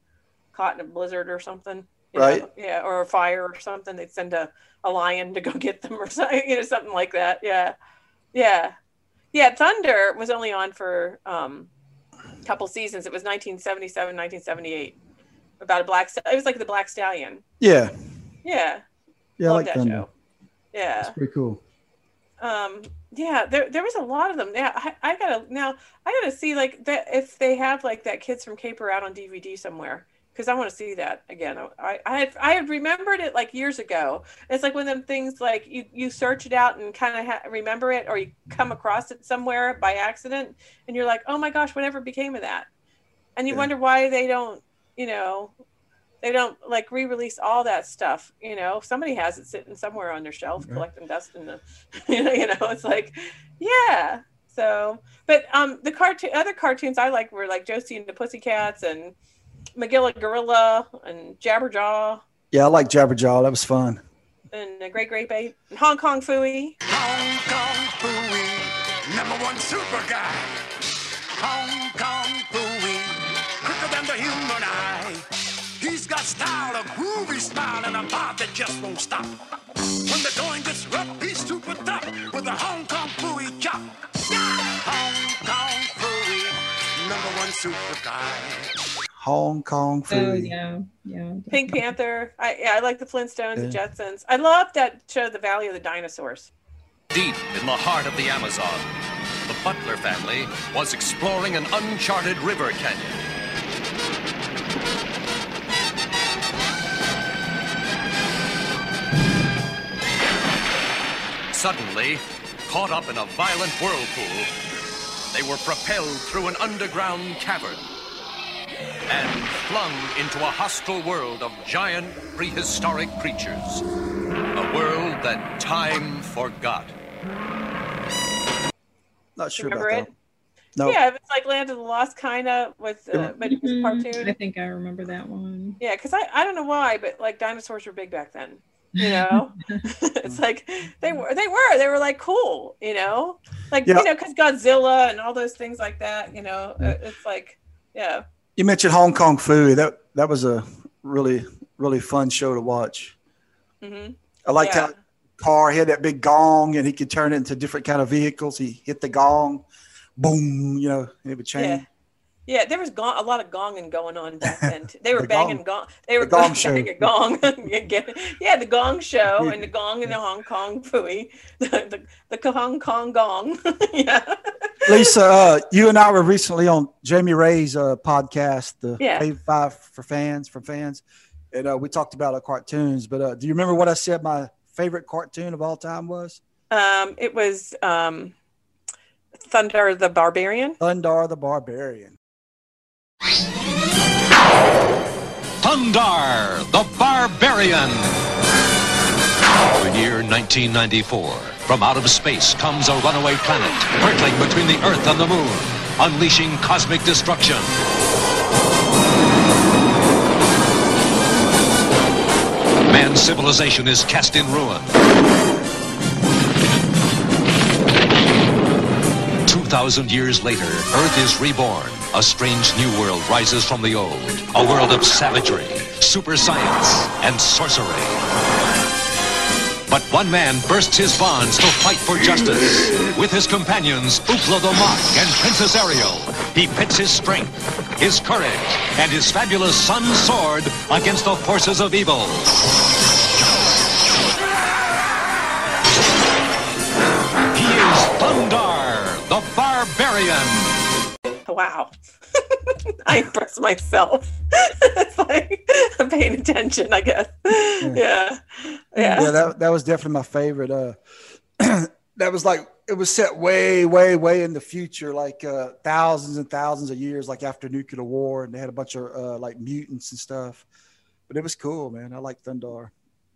caught in a blizzard or something. Right. Know? Yeah, or a fire or something. They'd send a, a lion to go get them or something, you know, something like that. Yeah. Yeah. Yeah, Thundarr was only on for um, a couple seasons. It was nineteen seventy-seven, nineteen seventy-eight. About a black, it was like the Black Stallion. Yeah. Yeah. Yeah, I like that show. Yeah, it's pretty cool. Um, yeah, there there was a lot of them. Yeah, I, I gotta now I gotta see like that if they have like that Kids from Caper out on D V D somewhere, because I want to see that again. I I had I had remembered it like years ago. It's like one of them things like you, you search it out and kind of ha- remember it, or you come across it somewhere by accident, and you're like, oh my gosh, whatever became of that? And you yeah. wonder why they don't, you know. They don't like re-release all that stuff, you know. Somebody has it sitting somewhere on their shelf, right. collecting dust in the, you know, you know. It's like, yeah. So, but um, the cartoon, other cartoons I like were like Josie and the Pussycats and McGilla Gorilla and Jabberjaw. Yeah, I like Jabberjaw. That was fun. And the Great Great Ape, Hong Kong Phooey. Hong Kong Phooey, number one super guy. Hong Kong Phooey, quicker than the human eye. He's got style, a groovy smile, and a vibe that just won't stop. When the going gets rough, he's super tough with a Hong Kong Phooey chop. Yeah! Hong Kong Phooey, number one super guy. Hong Kong Phooey. Oh, yeah, yeah. Pink Panther. I yeah, I like the Flintstones, yeah. the Jetsons. I love that show, The Valley of the Dinosaurs. Deep in the heart of the Amazon, the Butler family was exploring an uncharted river canyon. Suddenly, caught up in a violent whirlpool, they were propelled through an underground cavern and flung into a hostile world of giant prehistoric creatures, a world that time forgot. Not sure remember about it? That. No. Yeah, it was like Land of the Lost, kind of, with uh, but it was a cartoon. I think I remember that one. Yeah, because I, I don't know why, but like dinosaurs were big back then. You know, it's like they were, they were, they were like cool, you know, like, yeah. you know, because Godzilla and all those things like that, you know, it's like, yeah. You mentioned Hong Kong Phooey. That, that was a really, really fun show to watch. Mm-hmm. I liked yeah. how Carr had that big gong and he could turn it into different kind of vehicles. He hit the gong, boom, you know, and it would change. Yeah. Yeah, there was gong, a lot of gonging going on back then. They were the banging gong. gong. They were the gong banging gong. Yeah, the gong show and the gong and the Hong Kong Phooey. The, the, the Hong Kong gong. Yeah. Lisa, uh, you and I were recently on Jamie Ray's uh, podcast, the yeah. Pay Five for Fans, for Fans. And uh, we talked about our cartoons. But uh, do you remember what I said my favorite cartoon of all time was? Um, it was um, Thundarr the Barbarian. Thundarr the Barbarian. Thundarr the Barbarian. The year nineteen ninety-four. From out of space comes a runaway planet, hurtling between the Earth and the Moon, unleashing cosmic destruction. Man's civilization is cast in ruin. two thousand years later, Earth is reborn. A strange new world rises from the old. A world of savagery, super science, and sorcery. But one man bursts his bonds to fight for justice. With his companions, Ookla the Mock and Princess Ariel, he pits his strength, his courage, and his fabulous sun sword against the forces of evil. He is Thundarr the Barbarian. Wow. I impressed myself. It's like I'm paying attention, I guess. Yeah. Yeah. Yeah, yeah that, that was definitely my favorite. Uh, that was like, it was set way, way, way in the future, like uh, thousands and thousands of years, like after nuclear war, and they had a bunch of uh, like mutants and stuff. But it was cool, man. I like Thundarr.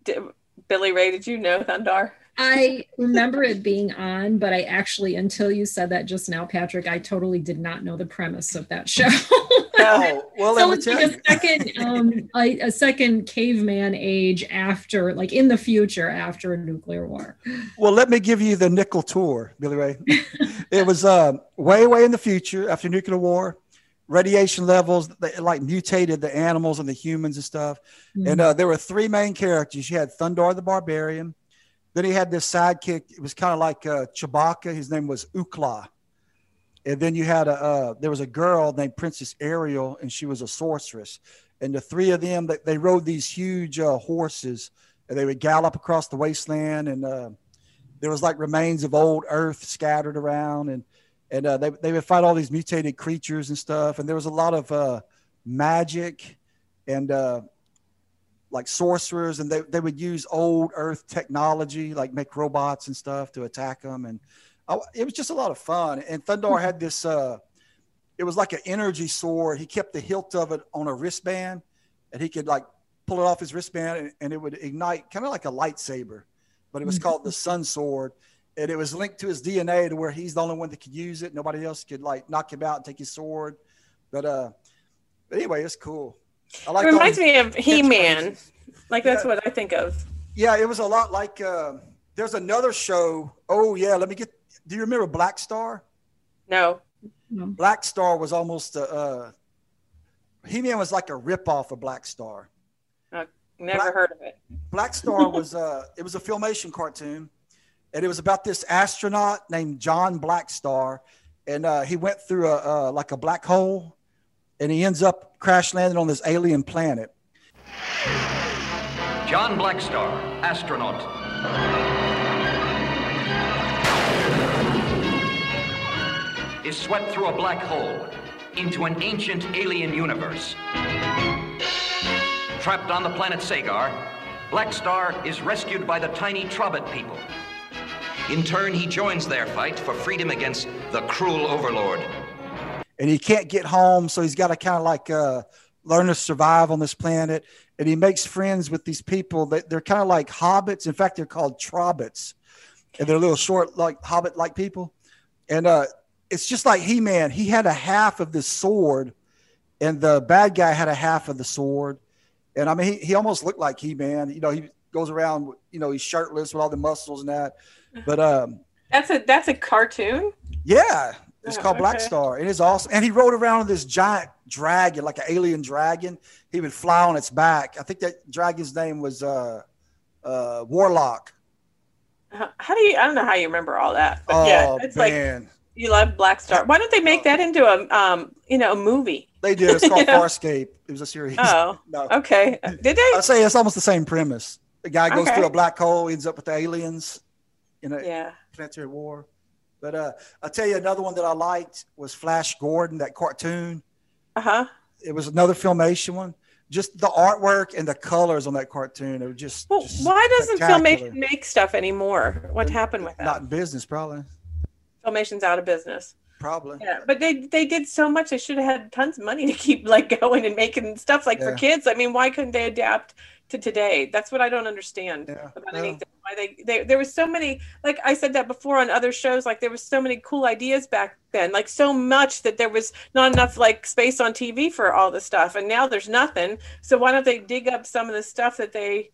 Did, Billy Ray, did you know Thundarr? I remember it being on, but I actually, until you said that just now, Patrick, I totally did not know the premise of that show. Oh, well, so it's like a second, um, a, a second caveman age after, like in the future after a nuclear war. Well, let me give you the nickel tour, Billy Ray. It was um, way, way in the future after nuclear war. Radiation levels, they, like mutated the animals and the humans and stuff. Mm-hmm. And uh, there were three main characters. You had Thundarr the Barbarian. Then he had this sidekick. It was kind of like uh, Chewbacca. His name was Ukla. And then you had a, uh, there was a girl named Princess Ariel, and she was a sorceress. And the three of them, they, they rode these huge uh, horses, and they would gallop across the wasteland. And uh, there was like remains of old Earth scattered around, and and uh, they they would fight all these mutated creatures and stuff. And there was a lot of uh, magic and uh, like sorcerers, and they they would use old Earth technology, like make robots and stuff to attack them. And I, it was just a lot of fun. And Thundarr had this, uh, it was like an energy sword. He kept the hilt of it on a wristband, and he could like pull it off his wristband, and, and it would ignite kind of like a lightsaber, but it was called the Sun Sword. And it was linked to his D N A to where he's the only one that could use it. Nobody else could like knock him out and take his sword. But, uh, but anyway, it's cool. I like it reminds me of He-Man. Like that's yeah. what I think of. Yeah, it was a lot like, uh, there's another show. Oh yeah, let me get, do you remember Black Star? No. Black Star was almost a, uh, He-Man was like a ripoff of Black Star. I've never Black, heard of it. Black Star was, uh, it was a Filmation cartoon, and it was about this astronaut named John Black Star, and uh, he went through a uh, like a black hole, and he ends up crash landing on this alien planet. John Black Star, astronaut. Is swept through a black hole into an ancient alien universe. Trapped on the planet Sagar, Black Star is rescued by the tiny Trobit people. In turn, he joins their fight for freedom against the cruel overlord. And he can't get home, so he's got to kind of like uh, learn to survive on this planet. And he makes friends with these people that they're kind of like hobbits. In fact, they're called Trobits, and they're little short, like hobbit-like people. And uh, it's just like He-Man. He had a half of this sword, and the bad guy had a half of the sword. And I mean, he, he almost looked like He-Man. You know, he goes around, you know, he's shirtless with all the muscles and that. But um, that's a that's a cartoon. Yeah, it's oh, called okay. Black Star. It is awesome. And he rode around on this giant dragon, like an alien dragon. He would fly on its back. I think that dragon's name was uh, uh, Warlock. How do you? I don't know how you remember all that. But oh yeah, it's man. Like. You love Black Star. Why don't they make that into a, um, you know, a movie? They did. It's called Farscape. It was a series. Oh, no. Okay. Did they? I say it's almost the same premise. The guy goes okay. through a black hole, ends up with the aliens in a yeah. planetary war. But uh, I'll tell you another one that I liked was Flash Gordon, that cartoon. Uh-huh. It was another Filmation one. Just the artwork and the colors on that cartoon. It was just Well, just why doesn't Filmation make stuff anymore? What happened with that? Not in business, probably. Filmation's out of business. Probably. Yeah, but they they did so much. They should have had tons of money to keep like going and making stuff like yeah. for kids. I mean, why couldn't they adapt to today? That's what I don't understand yeah. about yeah. anything. Why they, they there was so many, like I said that before on other shows, like there was so many cool ideas back then, like so much that there was not enough like space on T V for all the stuff. And now there's nothing. So why don't they dig up some of the stuff that they,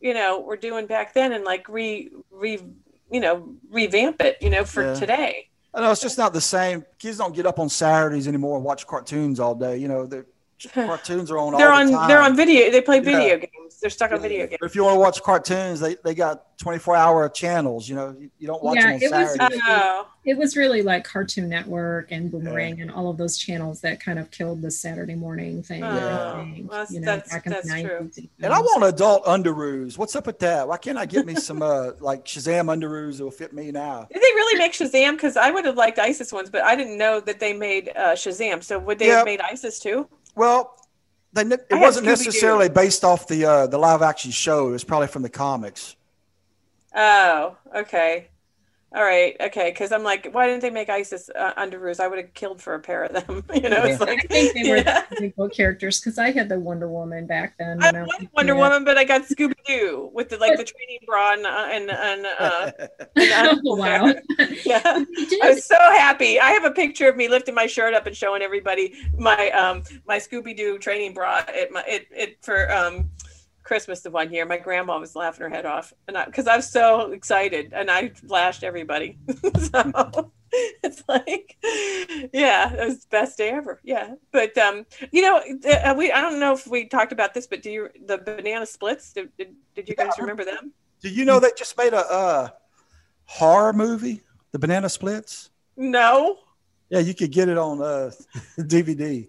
you know, were doing back then and like re re you know, revamp it, you know, for yeah. today. I know it's just not the same. Kids don't get up on Saturdays anymore and watch cartoons all day. You know, the cartoons are on they're all on, the time. They're on video. They play video yeah. games. They're stuck yeah. on video games. But if you want to watch cartoons, they, they got twenty-four hour channels. You know, you, you don't watch yeah, them on it Saturdays. Was, uh, it was really like Cartoon Network and Boomerang yeah. and all of those channels that kind of killed the Saturday morning thing. Oh, yeah. well, you know, that's back in that's the nineties. True. And I want adult Underoos. What's up with that? Why can't I get me some uh, like Shazam Underoos that will fit me now? Did they really make Shazam? Because I would have liked Isis ones, but I didn't know that they made uh, Shazam. So would they yep. have made Isis too? Well, they, it I wasn't necessarily based off the uh, the live action show. It was probably from the comics. Oh, okay. all right, okay, because I'm like, why didn't they make Isis uh, Underoos? I would have killed for a pair of them. You know, yeah. It's like, I think they were yeah. the book characters, because I had the Wonder Woman back then. I, I was Wonder yeah. Woman, but I got Scooby-Doo with the, like the training bra and and and. Uh, and oh, wow! Yeah, I was so happy. I have a picture of me lifting my shirt up and showing everybody my um my Scooby-Doo training bra at my it it for um. Christmas of one year. My grandma was laughing her head off, and I, because I was so excited, and I flashed everybody. So it's like, yeah, it was the best day ever. Yeah, but um, you know, uh, we I don't know if we talked about this, but do you the banana splits? Did, did, did you guys remember them? Do you know they just made a uh, horror movie, The Banana Splits? No. Yeah, you could get it on uh, D V D.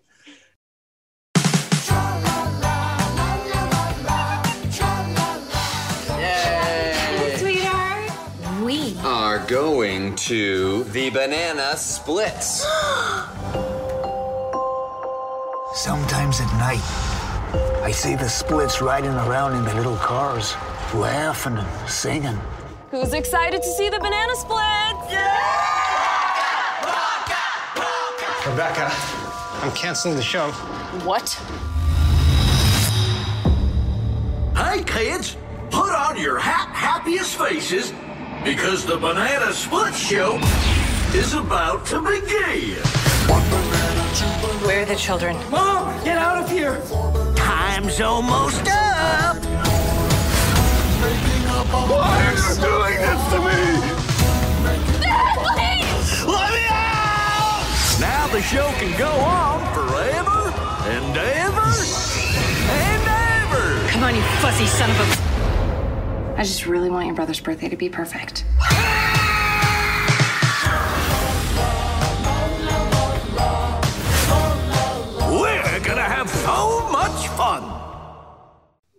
Are going to the banana splits. Sometimes at night, I see the splits riding around in the little cars, laughing and singing. Who's excited to see the banana splits? Yeah! Rebecca! Rebecca! Rebecca, I'm canceling the show. What? Hey, kids, put on your ha- happiest faces, because the Banana Split Show is about to begin. Where are the children? Mom, get out of here. Time's almost up. Why are you doing this to me? Dad, please! Let me out! Now the show can go on forever and ever and ever. Come on, you fuzzy son of a... I just really want your brother's birthday to be perfect. We're gonna have so much fun.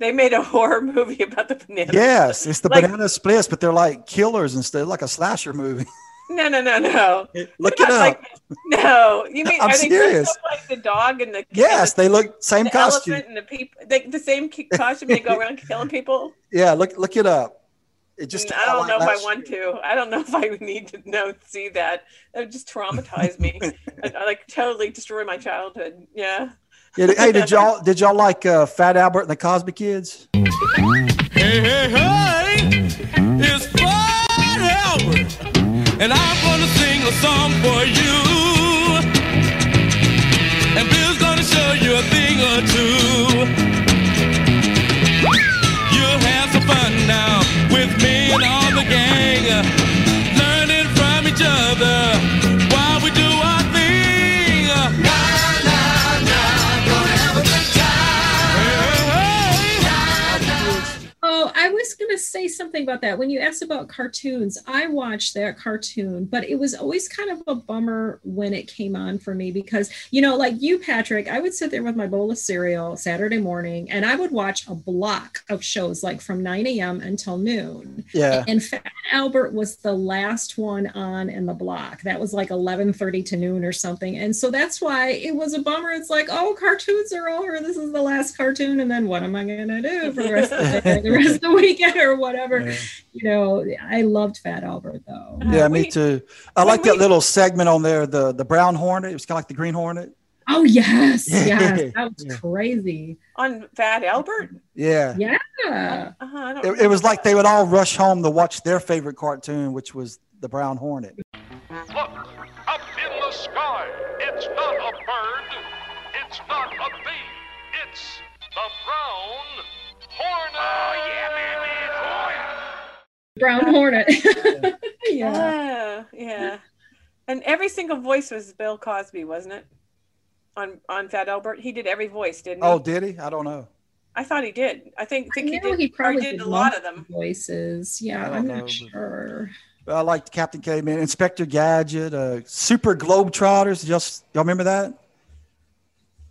They made a horror movie about the banana. Yes, it's the like, banana splits, but they're like killers instead, like a slasher movie. No, no, no, no. Look it up. Like, no, you mean I'm are they serious. Like the dog and the yes, and the, they look same the costume. Elephant and the people, they, the same costume. They go around killing people. Yeah, look, look it up. It just. I don't know if I year. want to. I don't know if I need to know see that. That would just traumatize me. I, I like totally destroy my childhood. Yeah. Yeah. Hey, did y'all did y'all like uh, Fat Albert and the Cosby Kids? Hey, hey, hey! It's Fat Albert. And I'm gonna sing a song for you. And Bill's gonna show you a thing or two. You'll have some fun now with me and all the gang. Learning from each other while we do our thing. Nah, nah, nah, gonna have a good time. Hey, hey. Nah, nah. Oh, I was gonna say something about that. When you asked about cartoons, I watched that cartoon, but it was always kind of a bummer when it came on for me because, you know, like you, Patrick, I would sit there with my bowl of cereal Saturday morning and I would watch a block of shows like from nine a.m. until noon. Yeah. And Fat Albert was the last one on in the block. That was like eleven thirty to noon or something. And so that's why it was a bummer. It's like, oh, cartoons are over. This is the last cartoon. And then what am I going to do for the rest of the day, the rest of the weekend or whatever? Yeah. You know, I loved Fat Albert though. Yeah, me too. I like that little segment on there, the the brown hornet. It was kind of like the green hornet. Oh yes, yes, that was yeah. crazy on Fat Albert. Yeah, yeah. Uh, I don't it, it was like they would all rush home to watch their favorite cartoon, which was the brown hornet. Look up in the sky. It's not a bird. It's not a bee. It's the brown hornet. Oh yeah, man. Brown Hornet. yeah. Yeah. Uh, yeah. And every single voice was Bill Cosby, wasn't it? On on Fat Albert. He did every voice, didn't he? Oh, did he? I don't know. I thought he did. I think, think I know he did. He probably did, did a lot of them. Voices. Yeah, I'm know, not sure. I liked Captain Caveman, Inspector Gadget, uh, Super Globetrotters. Just y'all remember that?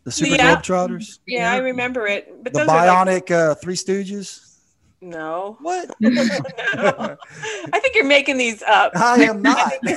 The Super yeah. Globetrotters? Yeah, yeah, I remember it. But the Bionic like- uh, Three Stooges. No. What? No. I think you're making these up. I am not. Yeah,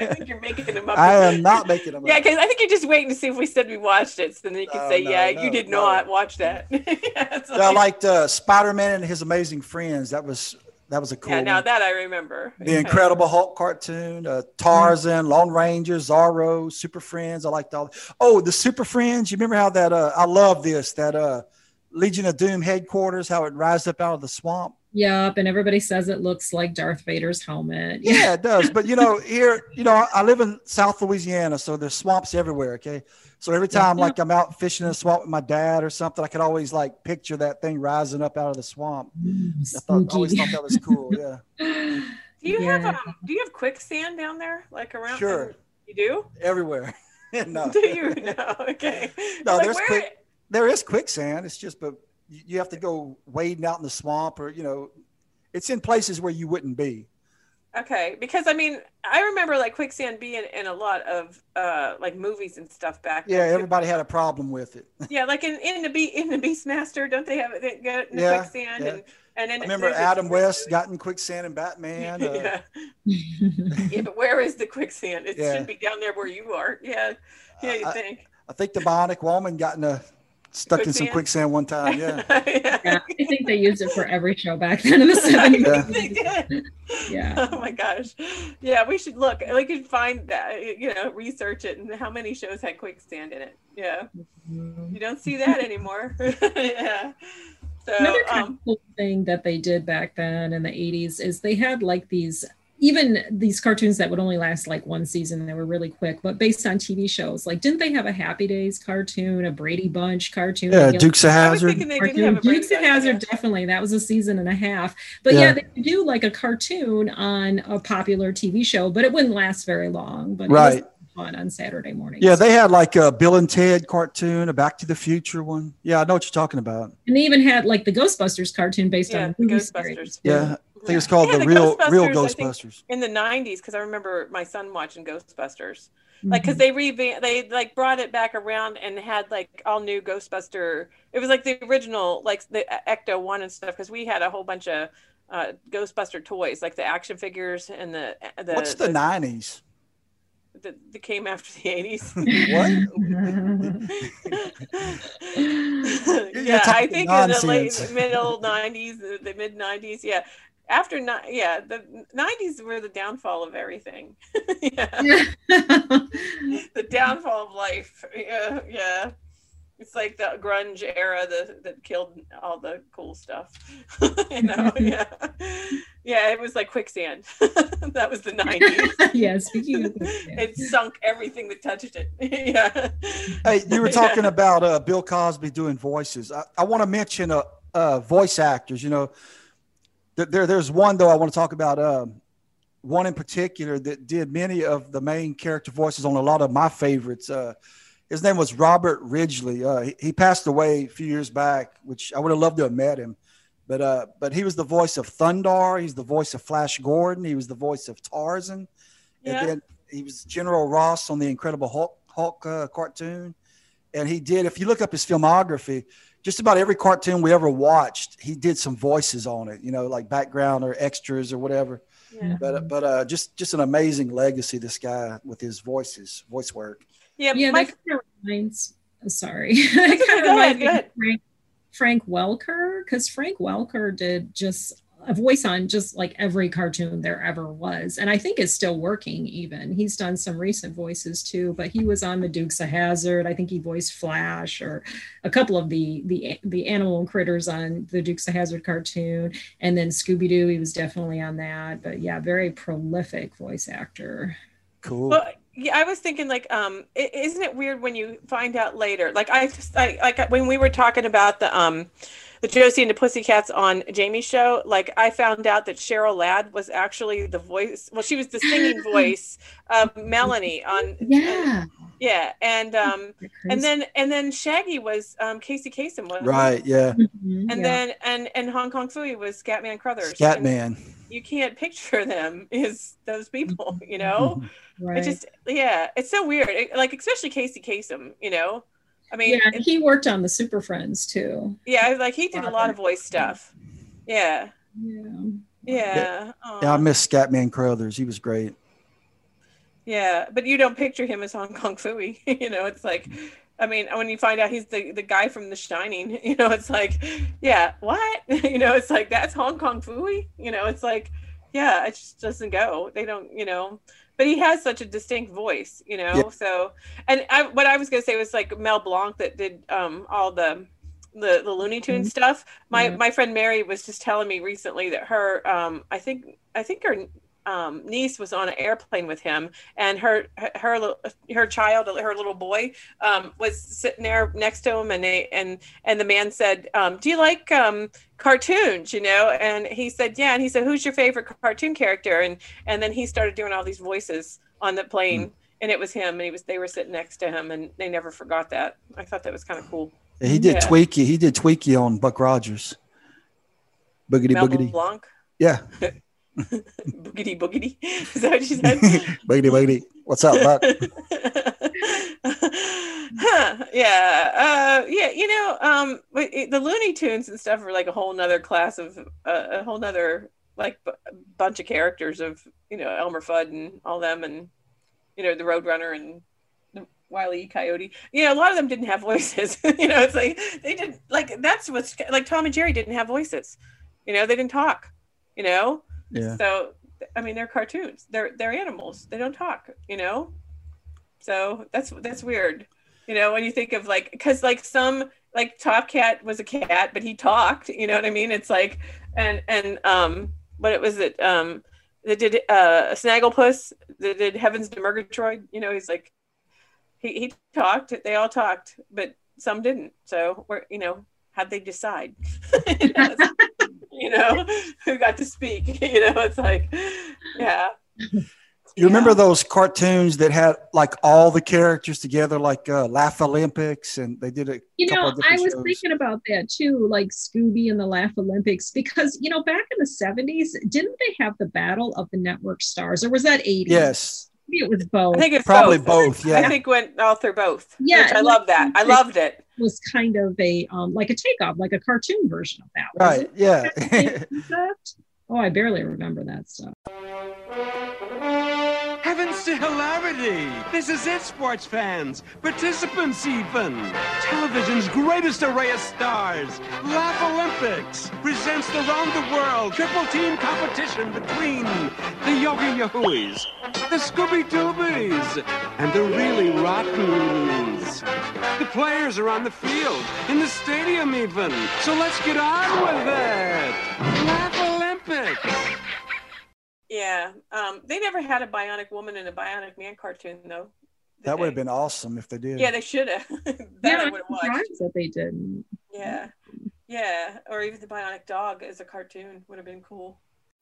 I think you're making them up. I am not making them up. Yeah, because I think you're just waiting to see if we said we watched it, so then you can no, say, no, yeah, no, you did no. not watch that. Yeah, like- I liked uh, Spider-Man and His Amazing Friends. That was That was a cool. Yeah, now one. That I remember. The okay. Incredible Hulk cartoon, uh, Tarzan, Lone Ranger, Zorro, Super Friends. I liked all. Oh, the Super Friends. You remember how that? Uh, I love this. That uh, Legion of Doom headquarters. How it rised up out of the swamp. Yep, and everybody says it looks like Darth Vader's helmet. Yeah, it does. But, you know, here, you know, I live in South Louisiana, so there's swamps everywhere, okay? So every time, yeah. like, I'm out fishing in a swamp with my dad or something, I could always, like, picture that thing rising up out of the swamp. Mm, I thought, I always thought that was cool, yeah. Do you yeah. have um, do you have quicksand down there, like, around? Sure. You do? Everywhere. No. Do you? No, okay. No, like, there's quick, there is quicksand. It's just, but. You have to go wading out in the swamp, or, you know, it's in places where you wouldn't be. Okay. Because I mean, I remember like quicksand being in a lot of uh, like movies and stuff back then. Yeah. Everybody had a problem with it. Yeah. Like in, in the be in the Beastmaster, don't they have it in the yeah, quicksand? Yeah. And, and then I remember Adam West got in quicksand in Batman. Uh, yeah. Yeah. But where is the quicksand? It yeah. should be down there where you are. Yeah. Yeah. You I, think, I think the Bionic Woman got in a, Stuck quicksand. in some quicksand one time, yeah. yeah. yeah. I think they used it for every show back then in the seventies. Yeah. yeah. Oh my gosh. Yeah, we should look. We could find that, you know, research it and how many shows had quicksand in it. Yeah. Mm-hmm. You don't see that anymore. yeah. So, another kind um, of cool thing that they did back then in the eighties is they had like these, even these cartoons that would only last like one season, they were really quick, but based on T V shows, like didn't they have a Happy Days cartoon, a Brady Bunch cartoon? Yeah, Dukes of Hazzard. Dukes of Hazzard, definitely. That was a season and a half. But yeah. yeah, they could do like a cartoon on a popular T V show, but it wouldn't last very long. But right. it was fun on Saturday morning. Yeah, they had like a Bill and Ted cartoon, a Back to the Future one. Yeah, I know what you're talking about. And they even had like the Ghostbusters cartoon based yeah, on the Ghostbusters. Yeah. I think it's called yeah, the, the real Ghostbusters, real Ghostbusters in the nineties, because I remember my son watching Ghostbusters, like because they revamped, they like brought it back around and had like all new Ghostbuster. It was like the original, like the Ecto one and stuff, because we had a whole bunch of uh, Ghostbuster toys, like the action figures and the the. What's the nineties? That came after the eighties. What? yeah, I think nonsense. In the late middle nineties, the, the mid nineties, yeah. After not, yeah, the nineties were the downfall of everything. yeah, the downfall of life. Yeah, yeah. It's like the grunge era that that killed all the cool stuff. you know, yeah, yeah. It was like quicksand. That was the nineties. yeah, speaking of quicksand, it sunk everything that touched it. yeah. Hey, you were talking yeah. about uh, Bill Cosby doing voices. I, I want to mention uh, uh, voice actors. You know. There, there's one, though, I want to talk about, um, one in particular that did many of the main character voices on a lot of my favorites. Uh, his name was Robert Ridgely. Uh, he, he passed away a few years back, which I would have loved to have met him. But uh, but he was the voice of Thundarr. He's the voice of Flash Gordon. He was the voice of Tarzan. Yeah. And then he was General Ross on the Incredible Hulk, Hulk uh, cartoon. And he did, if you look up his filmography, just about every cartoon we ever watched, he did some voices on it, you know, like background or extras or whatever. Yeah. But but uh, just just an amazing legacy, this guy with his voices, voice work. Yeah, yeah. My- that kind of reminds. Sorry, that kind of reminds me of Frank, Frank Welker, because Frank Welker did just a voice on just like every cartoon there ever was, and I think is still working. Even he's done some recent voices too, but he was on the Dukes of Hazzard. I think he voiced Flash or a couple of the the the animal and critters on the Dukes of Hazzard cartoon, and then Scooby-Doo. He was definitely on that. But yeah, very prolific voice actor. Cool. Well, yeah, I was thinking like, um, isn't it weird when you find out later? Like I, just, I like when we were talking about the um. The Josie and the Pussycats on Jamie's show, like I found out that Cheryl Ladd was actually the voice. Well, she was the singing voice of Melanie on. Yeah. And, yeah. And, um, and then, and then Shaggy was, um, Casey Kasem. Wasn't right. He? Yeah. Mm-hmm, and yeah. then, and, and Hong Kong Fooey was Scatman Crothers. Scatman. You can't picture them as those people, you know, right. It just, yeah, it's so weird. It, like, especially Casey Kasem, you know, I mean, yeah, he worked on the Super Friends too. Yeah, like he did a lot of voice stuff. Yeah. Yeah. Yeah. Yeah, I miss Scatman Crothers. He was great. Yeah, but you don't picture him as Hong Kong Fooey. You know, it's like I mean, when you find out he's the, the guy from The Shining, you know, it's like, yeah, what? You know, it's like, that's Hong Kong phooey. You know, it's like, yeah, it just doesn't go. They don't, you know, but he has such a distinct voice, you know? Yeah. So, and I, what I was going to say was like Mel Blanc that did um, all the, the, the Looney Tunes mm-hmm. stuff. My, mm-hmm. my friend Mary was just telling me recently that her, um, I think, I think her, Um, niece was on an airplane with him, and her her her, her child, her little boy, um, was sitting there next to him, and they, and and the man said, um, "Do you like um, cartoons?" You know, and he said, "Yeah." And he said, "Who's your favorite cartoon character?" And and then he started doing all these voices on the plane, mm. and it was him, and he was they were sitting next to him, and they never forgot that. I thought that was kind of cool. Yeah, he did yeah. Tweaky. He did Tweaky on Buck Rogers. Boogity Mel boogity. Blanc. Yeah. Boogity boogity. Is that what she said? Boogity boogity. What's up, Buck? huh, yeah. Uh, yeah, you know, um, it, the Looney Tunes and stuff are like a whole nother class of uh, a whole nother like b- bunch of characters of, you know, Elmer Fudd and all them, and, you know, the Roadrunner and the Wile E. Coyote. You know, a lot of them didn't have voices. You know, it's like they did, like that's what's like Tom and Jerry didn't have voices. You know, they didn't talk, you know. Yeah. So, I mean, they're cartoons. They're they're animals. They don't talk, you know. So that's that's weird, you know. When you think of like, because like some like Top Cat was a cat, but he talked. You know what I mean? It's like, and and um, what it was it um, that did uh Snagglepuss that did Heavens to Murgatroyd. You know, he's like, he he talked. They all talked, but some didn't. So we're you know, how'd they decide? you know, you know, who got to speak, you know, it's like, yeah. You remember those cartoons that had like all the characters together, like uh, Laugh Olympics, and they did a You couple know, of different I was shows. Thinking about that too, like Scooby and the Laugh Olympics, because, you know, back in the seventies, didn't they have the Battle of the Network Stars, or was that eighties? Yes. Maybe it was both. I think it's probably both. both, yeah. I think went all through both. Yeah. Which I love that. I loved it. Was kind of a um like a takeoff, like a cartoon version of that, right? Yeah. Oh, I barely remember that stuff. Heavens to hilarity! This is it, sports fans, participants even. Television's greatest array of stars, Laugh Olympics, presents the round-the-world triple-team competition between the Yogi Yahoos, the Scooby-Doobies, and the Really Rottens. The players are on the field, in the stadium even, so let's get on with it! Laugh Olympics! Yeah, um, they never had a Bionic Woman and a Bionic Man cartoon, though. That would have been awesome if they did. Yeah, they should have. that yeah, I would have watched. That they didn't. Yeah, yeah, or even the Bionic Dog as a cartoon would have been cool.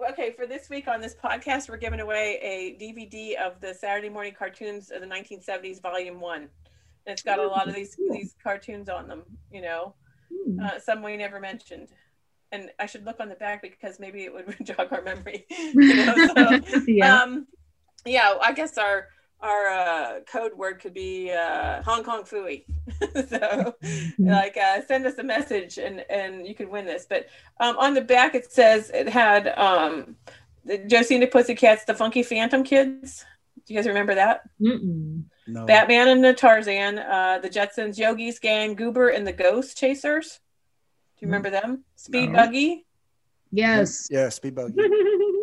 Okay, for this week on this podcast, we're giving away a D V D of the Saturday Morning Cartoons of the nineteen seventies, Volume One. And it's got a lot of these these cartoons on them, you know, uh, some we never mentioned. And I should look on the back because maybe it would jog our memory. You know? So, yeah. Um, yeah, I guess our our uh, code word could be uh, Hong Kong phooey. So, like, uh, send us a message and, and you could win this. But um, on the back, it says it had um, the Josina Pussycat's The Funky Phantom Kids. Do you guys remember that? Mm-mm. No. Batman and the Tarzan, uh, the Jetsons, Yogi's Gang, Goober, and the Ghost Chasers. Do you remember them? Speed no. Buggy? Yes. Yeah, Speed Buggy.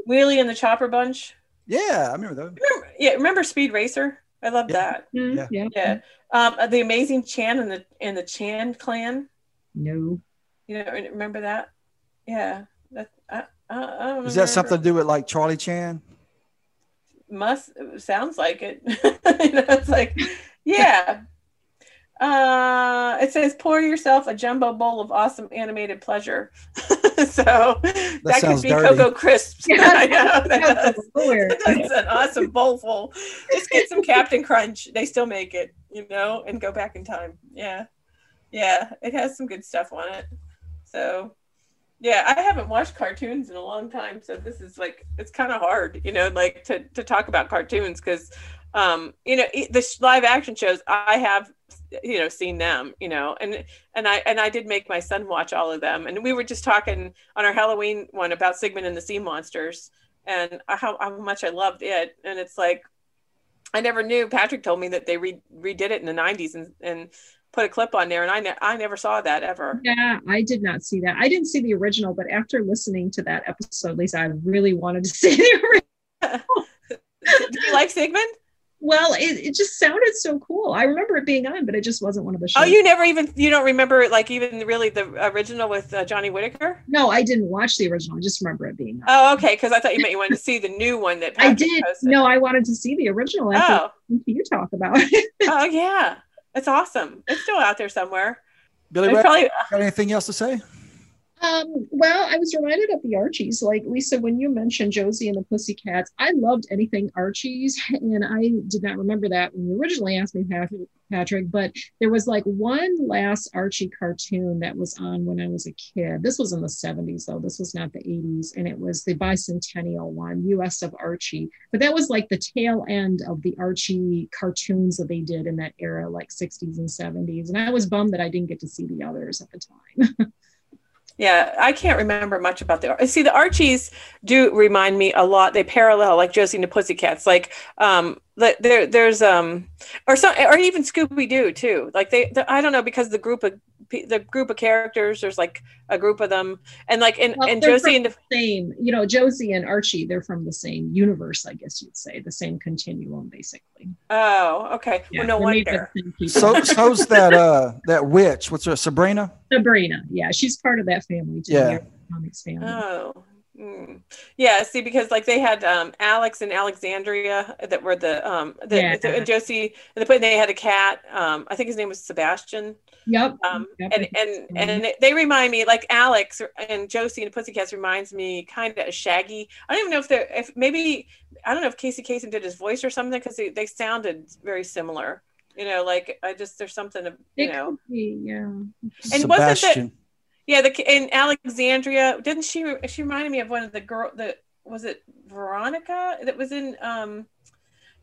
Wheelie and the Chopper Bunch? Yeah, I remember those. Remember, yeah, remember Speed Racer? I love yeah. that. Yeah. yeah. yeah. Um, the Amazing Chan and the and the Chan Clan? No. You know, remember that? Yeah. That, I, I, I don't remember. Is that something to do with like Charlie Chan? Must. Sounds like it. You know, it's like, yeah. Uh, it says pour yourself a jumbo bowl of awesome animated pleasure. So that, that could be dirty. Cocoa Crisps. Yeah, I know, that that that's an awesome bowl full. Just get some Captain Crunch. They still make it, you know, and go back in time. Yeah. Yeah. It has some good stuff on it. So yeah, I haven't watched cartoons in a long time. So this is like, it's kind of hard, you know, like to, to talk about cartoons because, um, you know, the live action shows I have, you know, seen them, you know, and and I and I did make my son watch all of them, and we were just talking on our Halloween one about Sigmund and the Sea Monsters and how, how much I loved it, and it's like I never knew. Patrick told me that they re- redid it in the nineties, and and put a clip on there, and I ne- I never saw that ever. Yeah, I did not see that. I didn't see the original, but after listening to that episode, Lisa, I really wanted to see the original. Did you like Sigmund? Well, it, it just sounded so cool. I remember it being on, but it just wasn't one of the shows. Oh, you never even, you don't remember like even really the original with uh, Johnny Whitaker? No, I didn't watch the original. I just remember it being on. Oh, okay. Because I thought you meant you wanted to see the new one that Patrick I did. Posted. No, I wanted to see the original. I oh. Think you talk about it. Oh, yeah. It's awesome. It's still out there somewhere. Billy Ray, probably... got anything else to say? Um, well, I was reminded of the Archies. Like, Lisa, when you mentioned Josie and the Pussycats, I loved anything Archies, and I did not remember that when you originally asked me, Patrick, but there was like one last Archie cartoon that was on when I was a kid. This was in the seventies, though. This was not the eighties, and it was the bicentennial one, U S of Archie, but that was like the tail end of the Archie cartoons that they did in that era, like sixties and seventies, and I was bummed that I didn't get to see the others at the time. Yeah, I can't remember much about the... See, the Archies do remind me a lot. They parallel, like, Josie and the Pussycats. Like, um, there, there's... um, Or some, or even Scooby-Doo, too. Like, they... The, I don't know, because the group of the group of characters, there's, like, a group of them. And, like, and, well, and Josie and... The same, you know, Josie and Archie, they're from the same universe, I guess you'd say. The same continuum, basically. Oh, okay. Yeah, well, no wonder. So, so's that, uh, that witch. What's her? Sabrina? Sabrina, yeah, she's part of that family too. Yeah, comics family. Oh, mm. Yeah. See, because like they had um, Alex and Alexandria that were the um, the, yeah. the and Josie, and they, they had a cat. Um, I think his name was Sebastian. Yep. Um, yep. And and and it, they remind me like Alex and Josie and the Pussycats reminds me kind of Shaggy. I don't even know if they're if maybe I don't know if Casey Kasem did his voice or something because they, they sounded very similar. You know, like I just there's something of you it know, be, yeah. And Sebastian. Wasn't that? Yeah, the and Alexandria didn't she? She reminded me of one of the girl that was it Veronica that was in um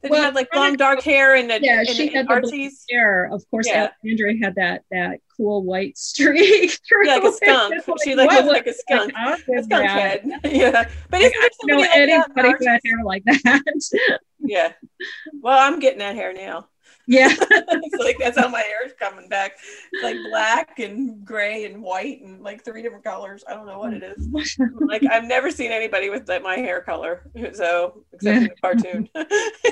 that well, had like Veronica, long dark hair and the, yeah and, she and, had and the black hair. Of course, yeah. Alexandria had that that cool white streak. Yeah, like a skunk. Like, she like looked like a skunk. Like, a skunk head. Yeah, but like, I don't know like anybody with that hair like that. Yeah. Well, I'm getting that hair now. Yeah. It's like that's how my hair is coming back. It's like black and gray and white and like three different colors. I don't know what it is. Like I've never seen anybody with like my hair color. So except in the cartoon.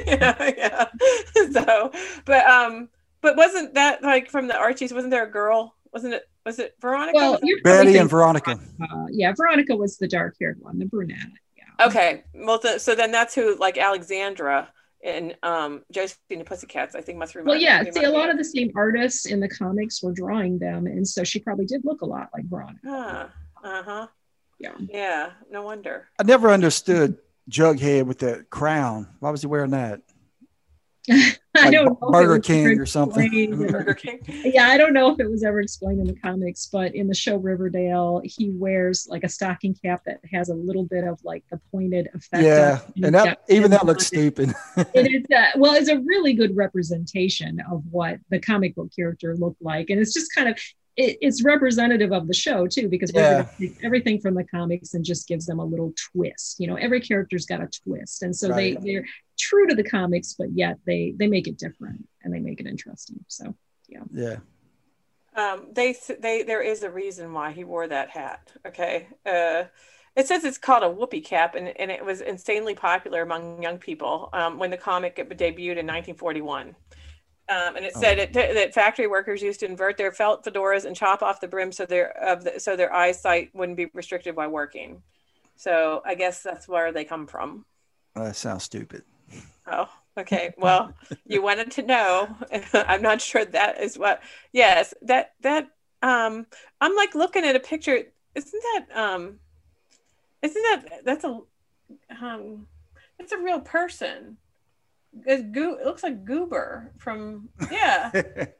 yeah, yeah. So but um but wasn't that like from the Archies, wasn't there a girl? Wasn't it was it Veronica? Well, Betty and Veronica. Uh, yeah, Veronica was the dark haired one, the brunette. Yeah. Okay. Well the, so then that's who like Alexandria and um Josie and the Pussycats I think must remember. Well yeah, see a lot of the same artists in the comics were drawing them and so she probably did look a lot like Veronica. Uh, uh-huh. Yeah. Yeah, no wonder. I never understood Jughead with that crown. Why was he wearing that? Like I don't know. Burger King or something. Burger King. Yeah, I don't know if it was ever explained in the comics, but in the show Riverdale, he wears like a stocking cap that has a little bit of like the pointed effect. Yeah, and that, even that looks stupid. It is uh, well, it's a really good representation of what the comic book character looked like, and it's just kind of. It, it's representative of the show too, because we're yeah. going to take everything from the comics and just gives them a little twist. You know, every character's got a twist, and so right. they they're true to the comics, but yet they they make it different and they make it interesting. So yeah, yeah. Um, they they there is a reason why he wore that hat. Okay, uh, it says it's called a whoopee cap, and and it was insanely popular among young people um, when the comic debuted in nineteen forty-one. Um, and it said it, that factory workers used to invert their felt fedoras and chop off the brim so their of the, so their eyesight wouldn't be restricted by working. So I guess that's where they come from. Well, that sounds stupid. Oh, okay. Well, you wanted to know. I'm not sure that is what. Yes, that that um, I'm like looking at a picture. Isn't that um, isn't that that's a um, that's a real person. It, go- it looks like Goober from yeah.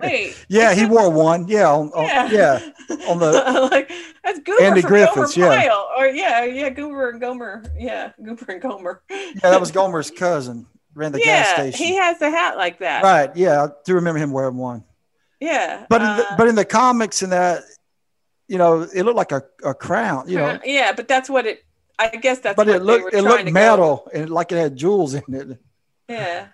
Wait. yeah, he wore one. Yeah, on, on, yeah. yeah, on the like that's Goober Andy from Griffiths, Gomer yeah. Pyle. Or yeah, yeah, Goober and Gomer. Yeah, Goober and Gomer. Yeah, that was Gomer's cousin. Ran the yeah, gas station. He has a hat like that. Right. Yeah, I do remember him wearing one. Yeah, but in the, uh, but in the comics and that, you know, it looked like a, a crown. You know. Yeah, but that's what it. I guess that's. But what it looked they were it looked metal go. And like it had jewels in it. Yeah,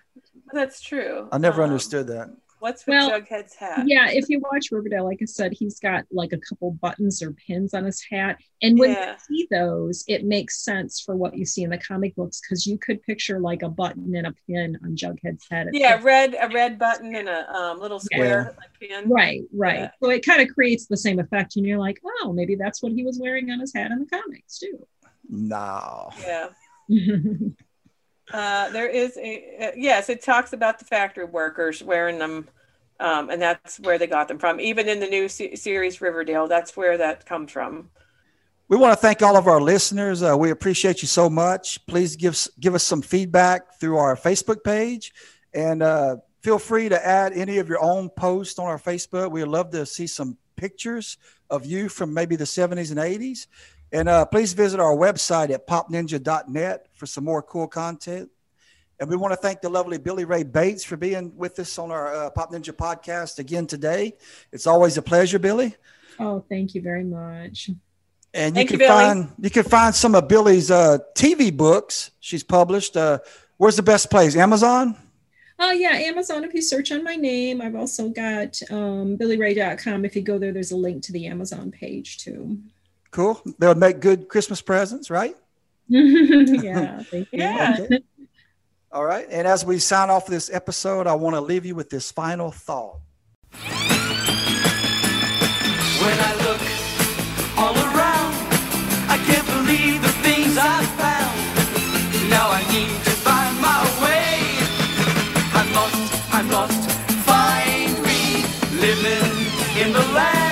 that's true. I never um, understood that. What's with well, Jughead's hat? Yeah, if you watch Riverdale, like I said, he's got like a couple buttons or pins on his hat. And when yeah. you see those, it makes sense for what you see in the comic books, because you could picture like a button and a pin on Jughead's head. Yeah, the- red a red button and a um, little square yeah. like, pin. Right, right. Yeah. So it kind of creates the same effect. And you're like, oh, maybe that's what he was wearing on his hat in the comics too. No. Yeah. Uh, there is a uh, yes, it talks about the factory workers wearing them, um, and that's where they got them from. Even in the new se- series Riverdale, that's where that comes from. We want to thank all of our listeners. Uh, we appreciate you so much. Please give give us some feedback through our Facebook page, and uh, feel free to add any of your own posts on our Facebook. We'd love to see some pictures of you from maybe the seventies and eighties. And uh, please visit our website at pop ninja dot net for some more cool content. And we want to thank the lovely Billy Ray Bates for being with us on our uh, Pop Ninja podcast again today. It's always a pleasure, Billy. Oh, thank you very much. And you thank can you, find you can find some of Billy's uh, T V books she's published. Uh, where's the best place? Amazon? Oh, yeah, Amazon, if you search on my name. I've also got um, billy ray dot com. If you go there, there's a link to the Amazon page, too. Cool. They'll make good Christmas presents, right? yeah. Thank you. yeah. Okay. All right. And as we sign off this episode, I want to leave you with this final thought. When I look all around, I can't believe the things I found. Now I need to find my way. I'm lost. I'm lost. Find me living in the land.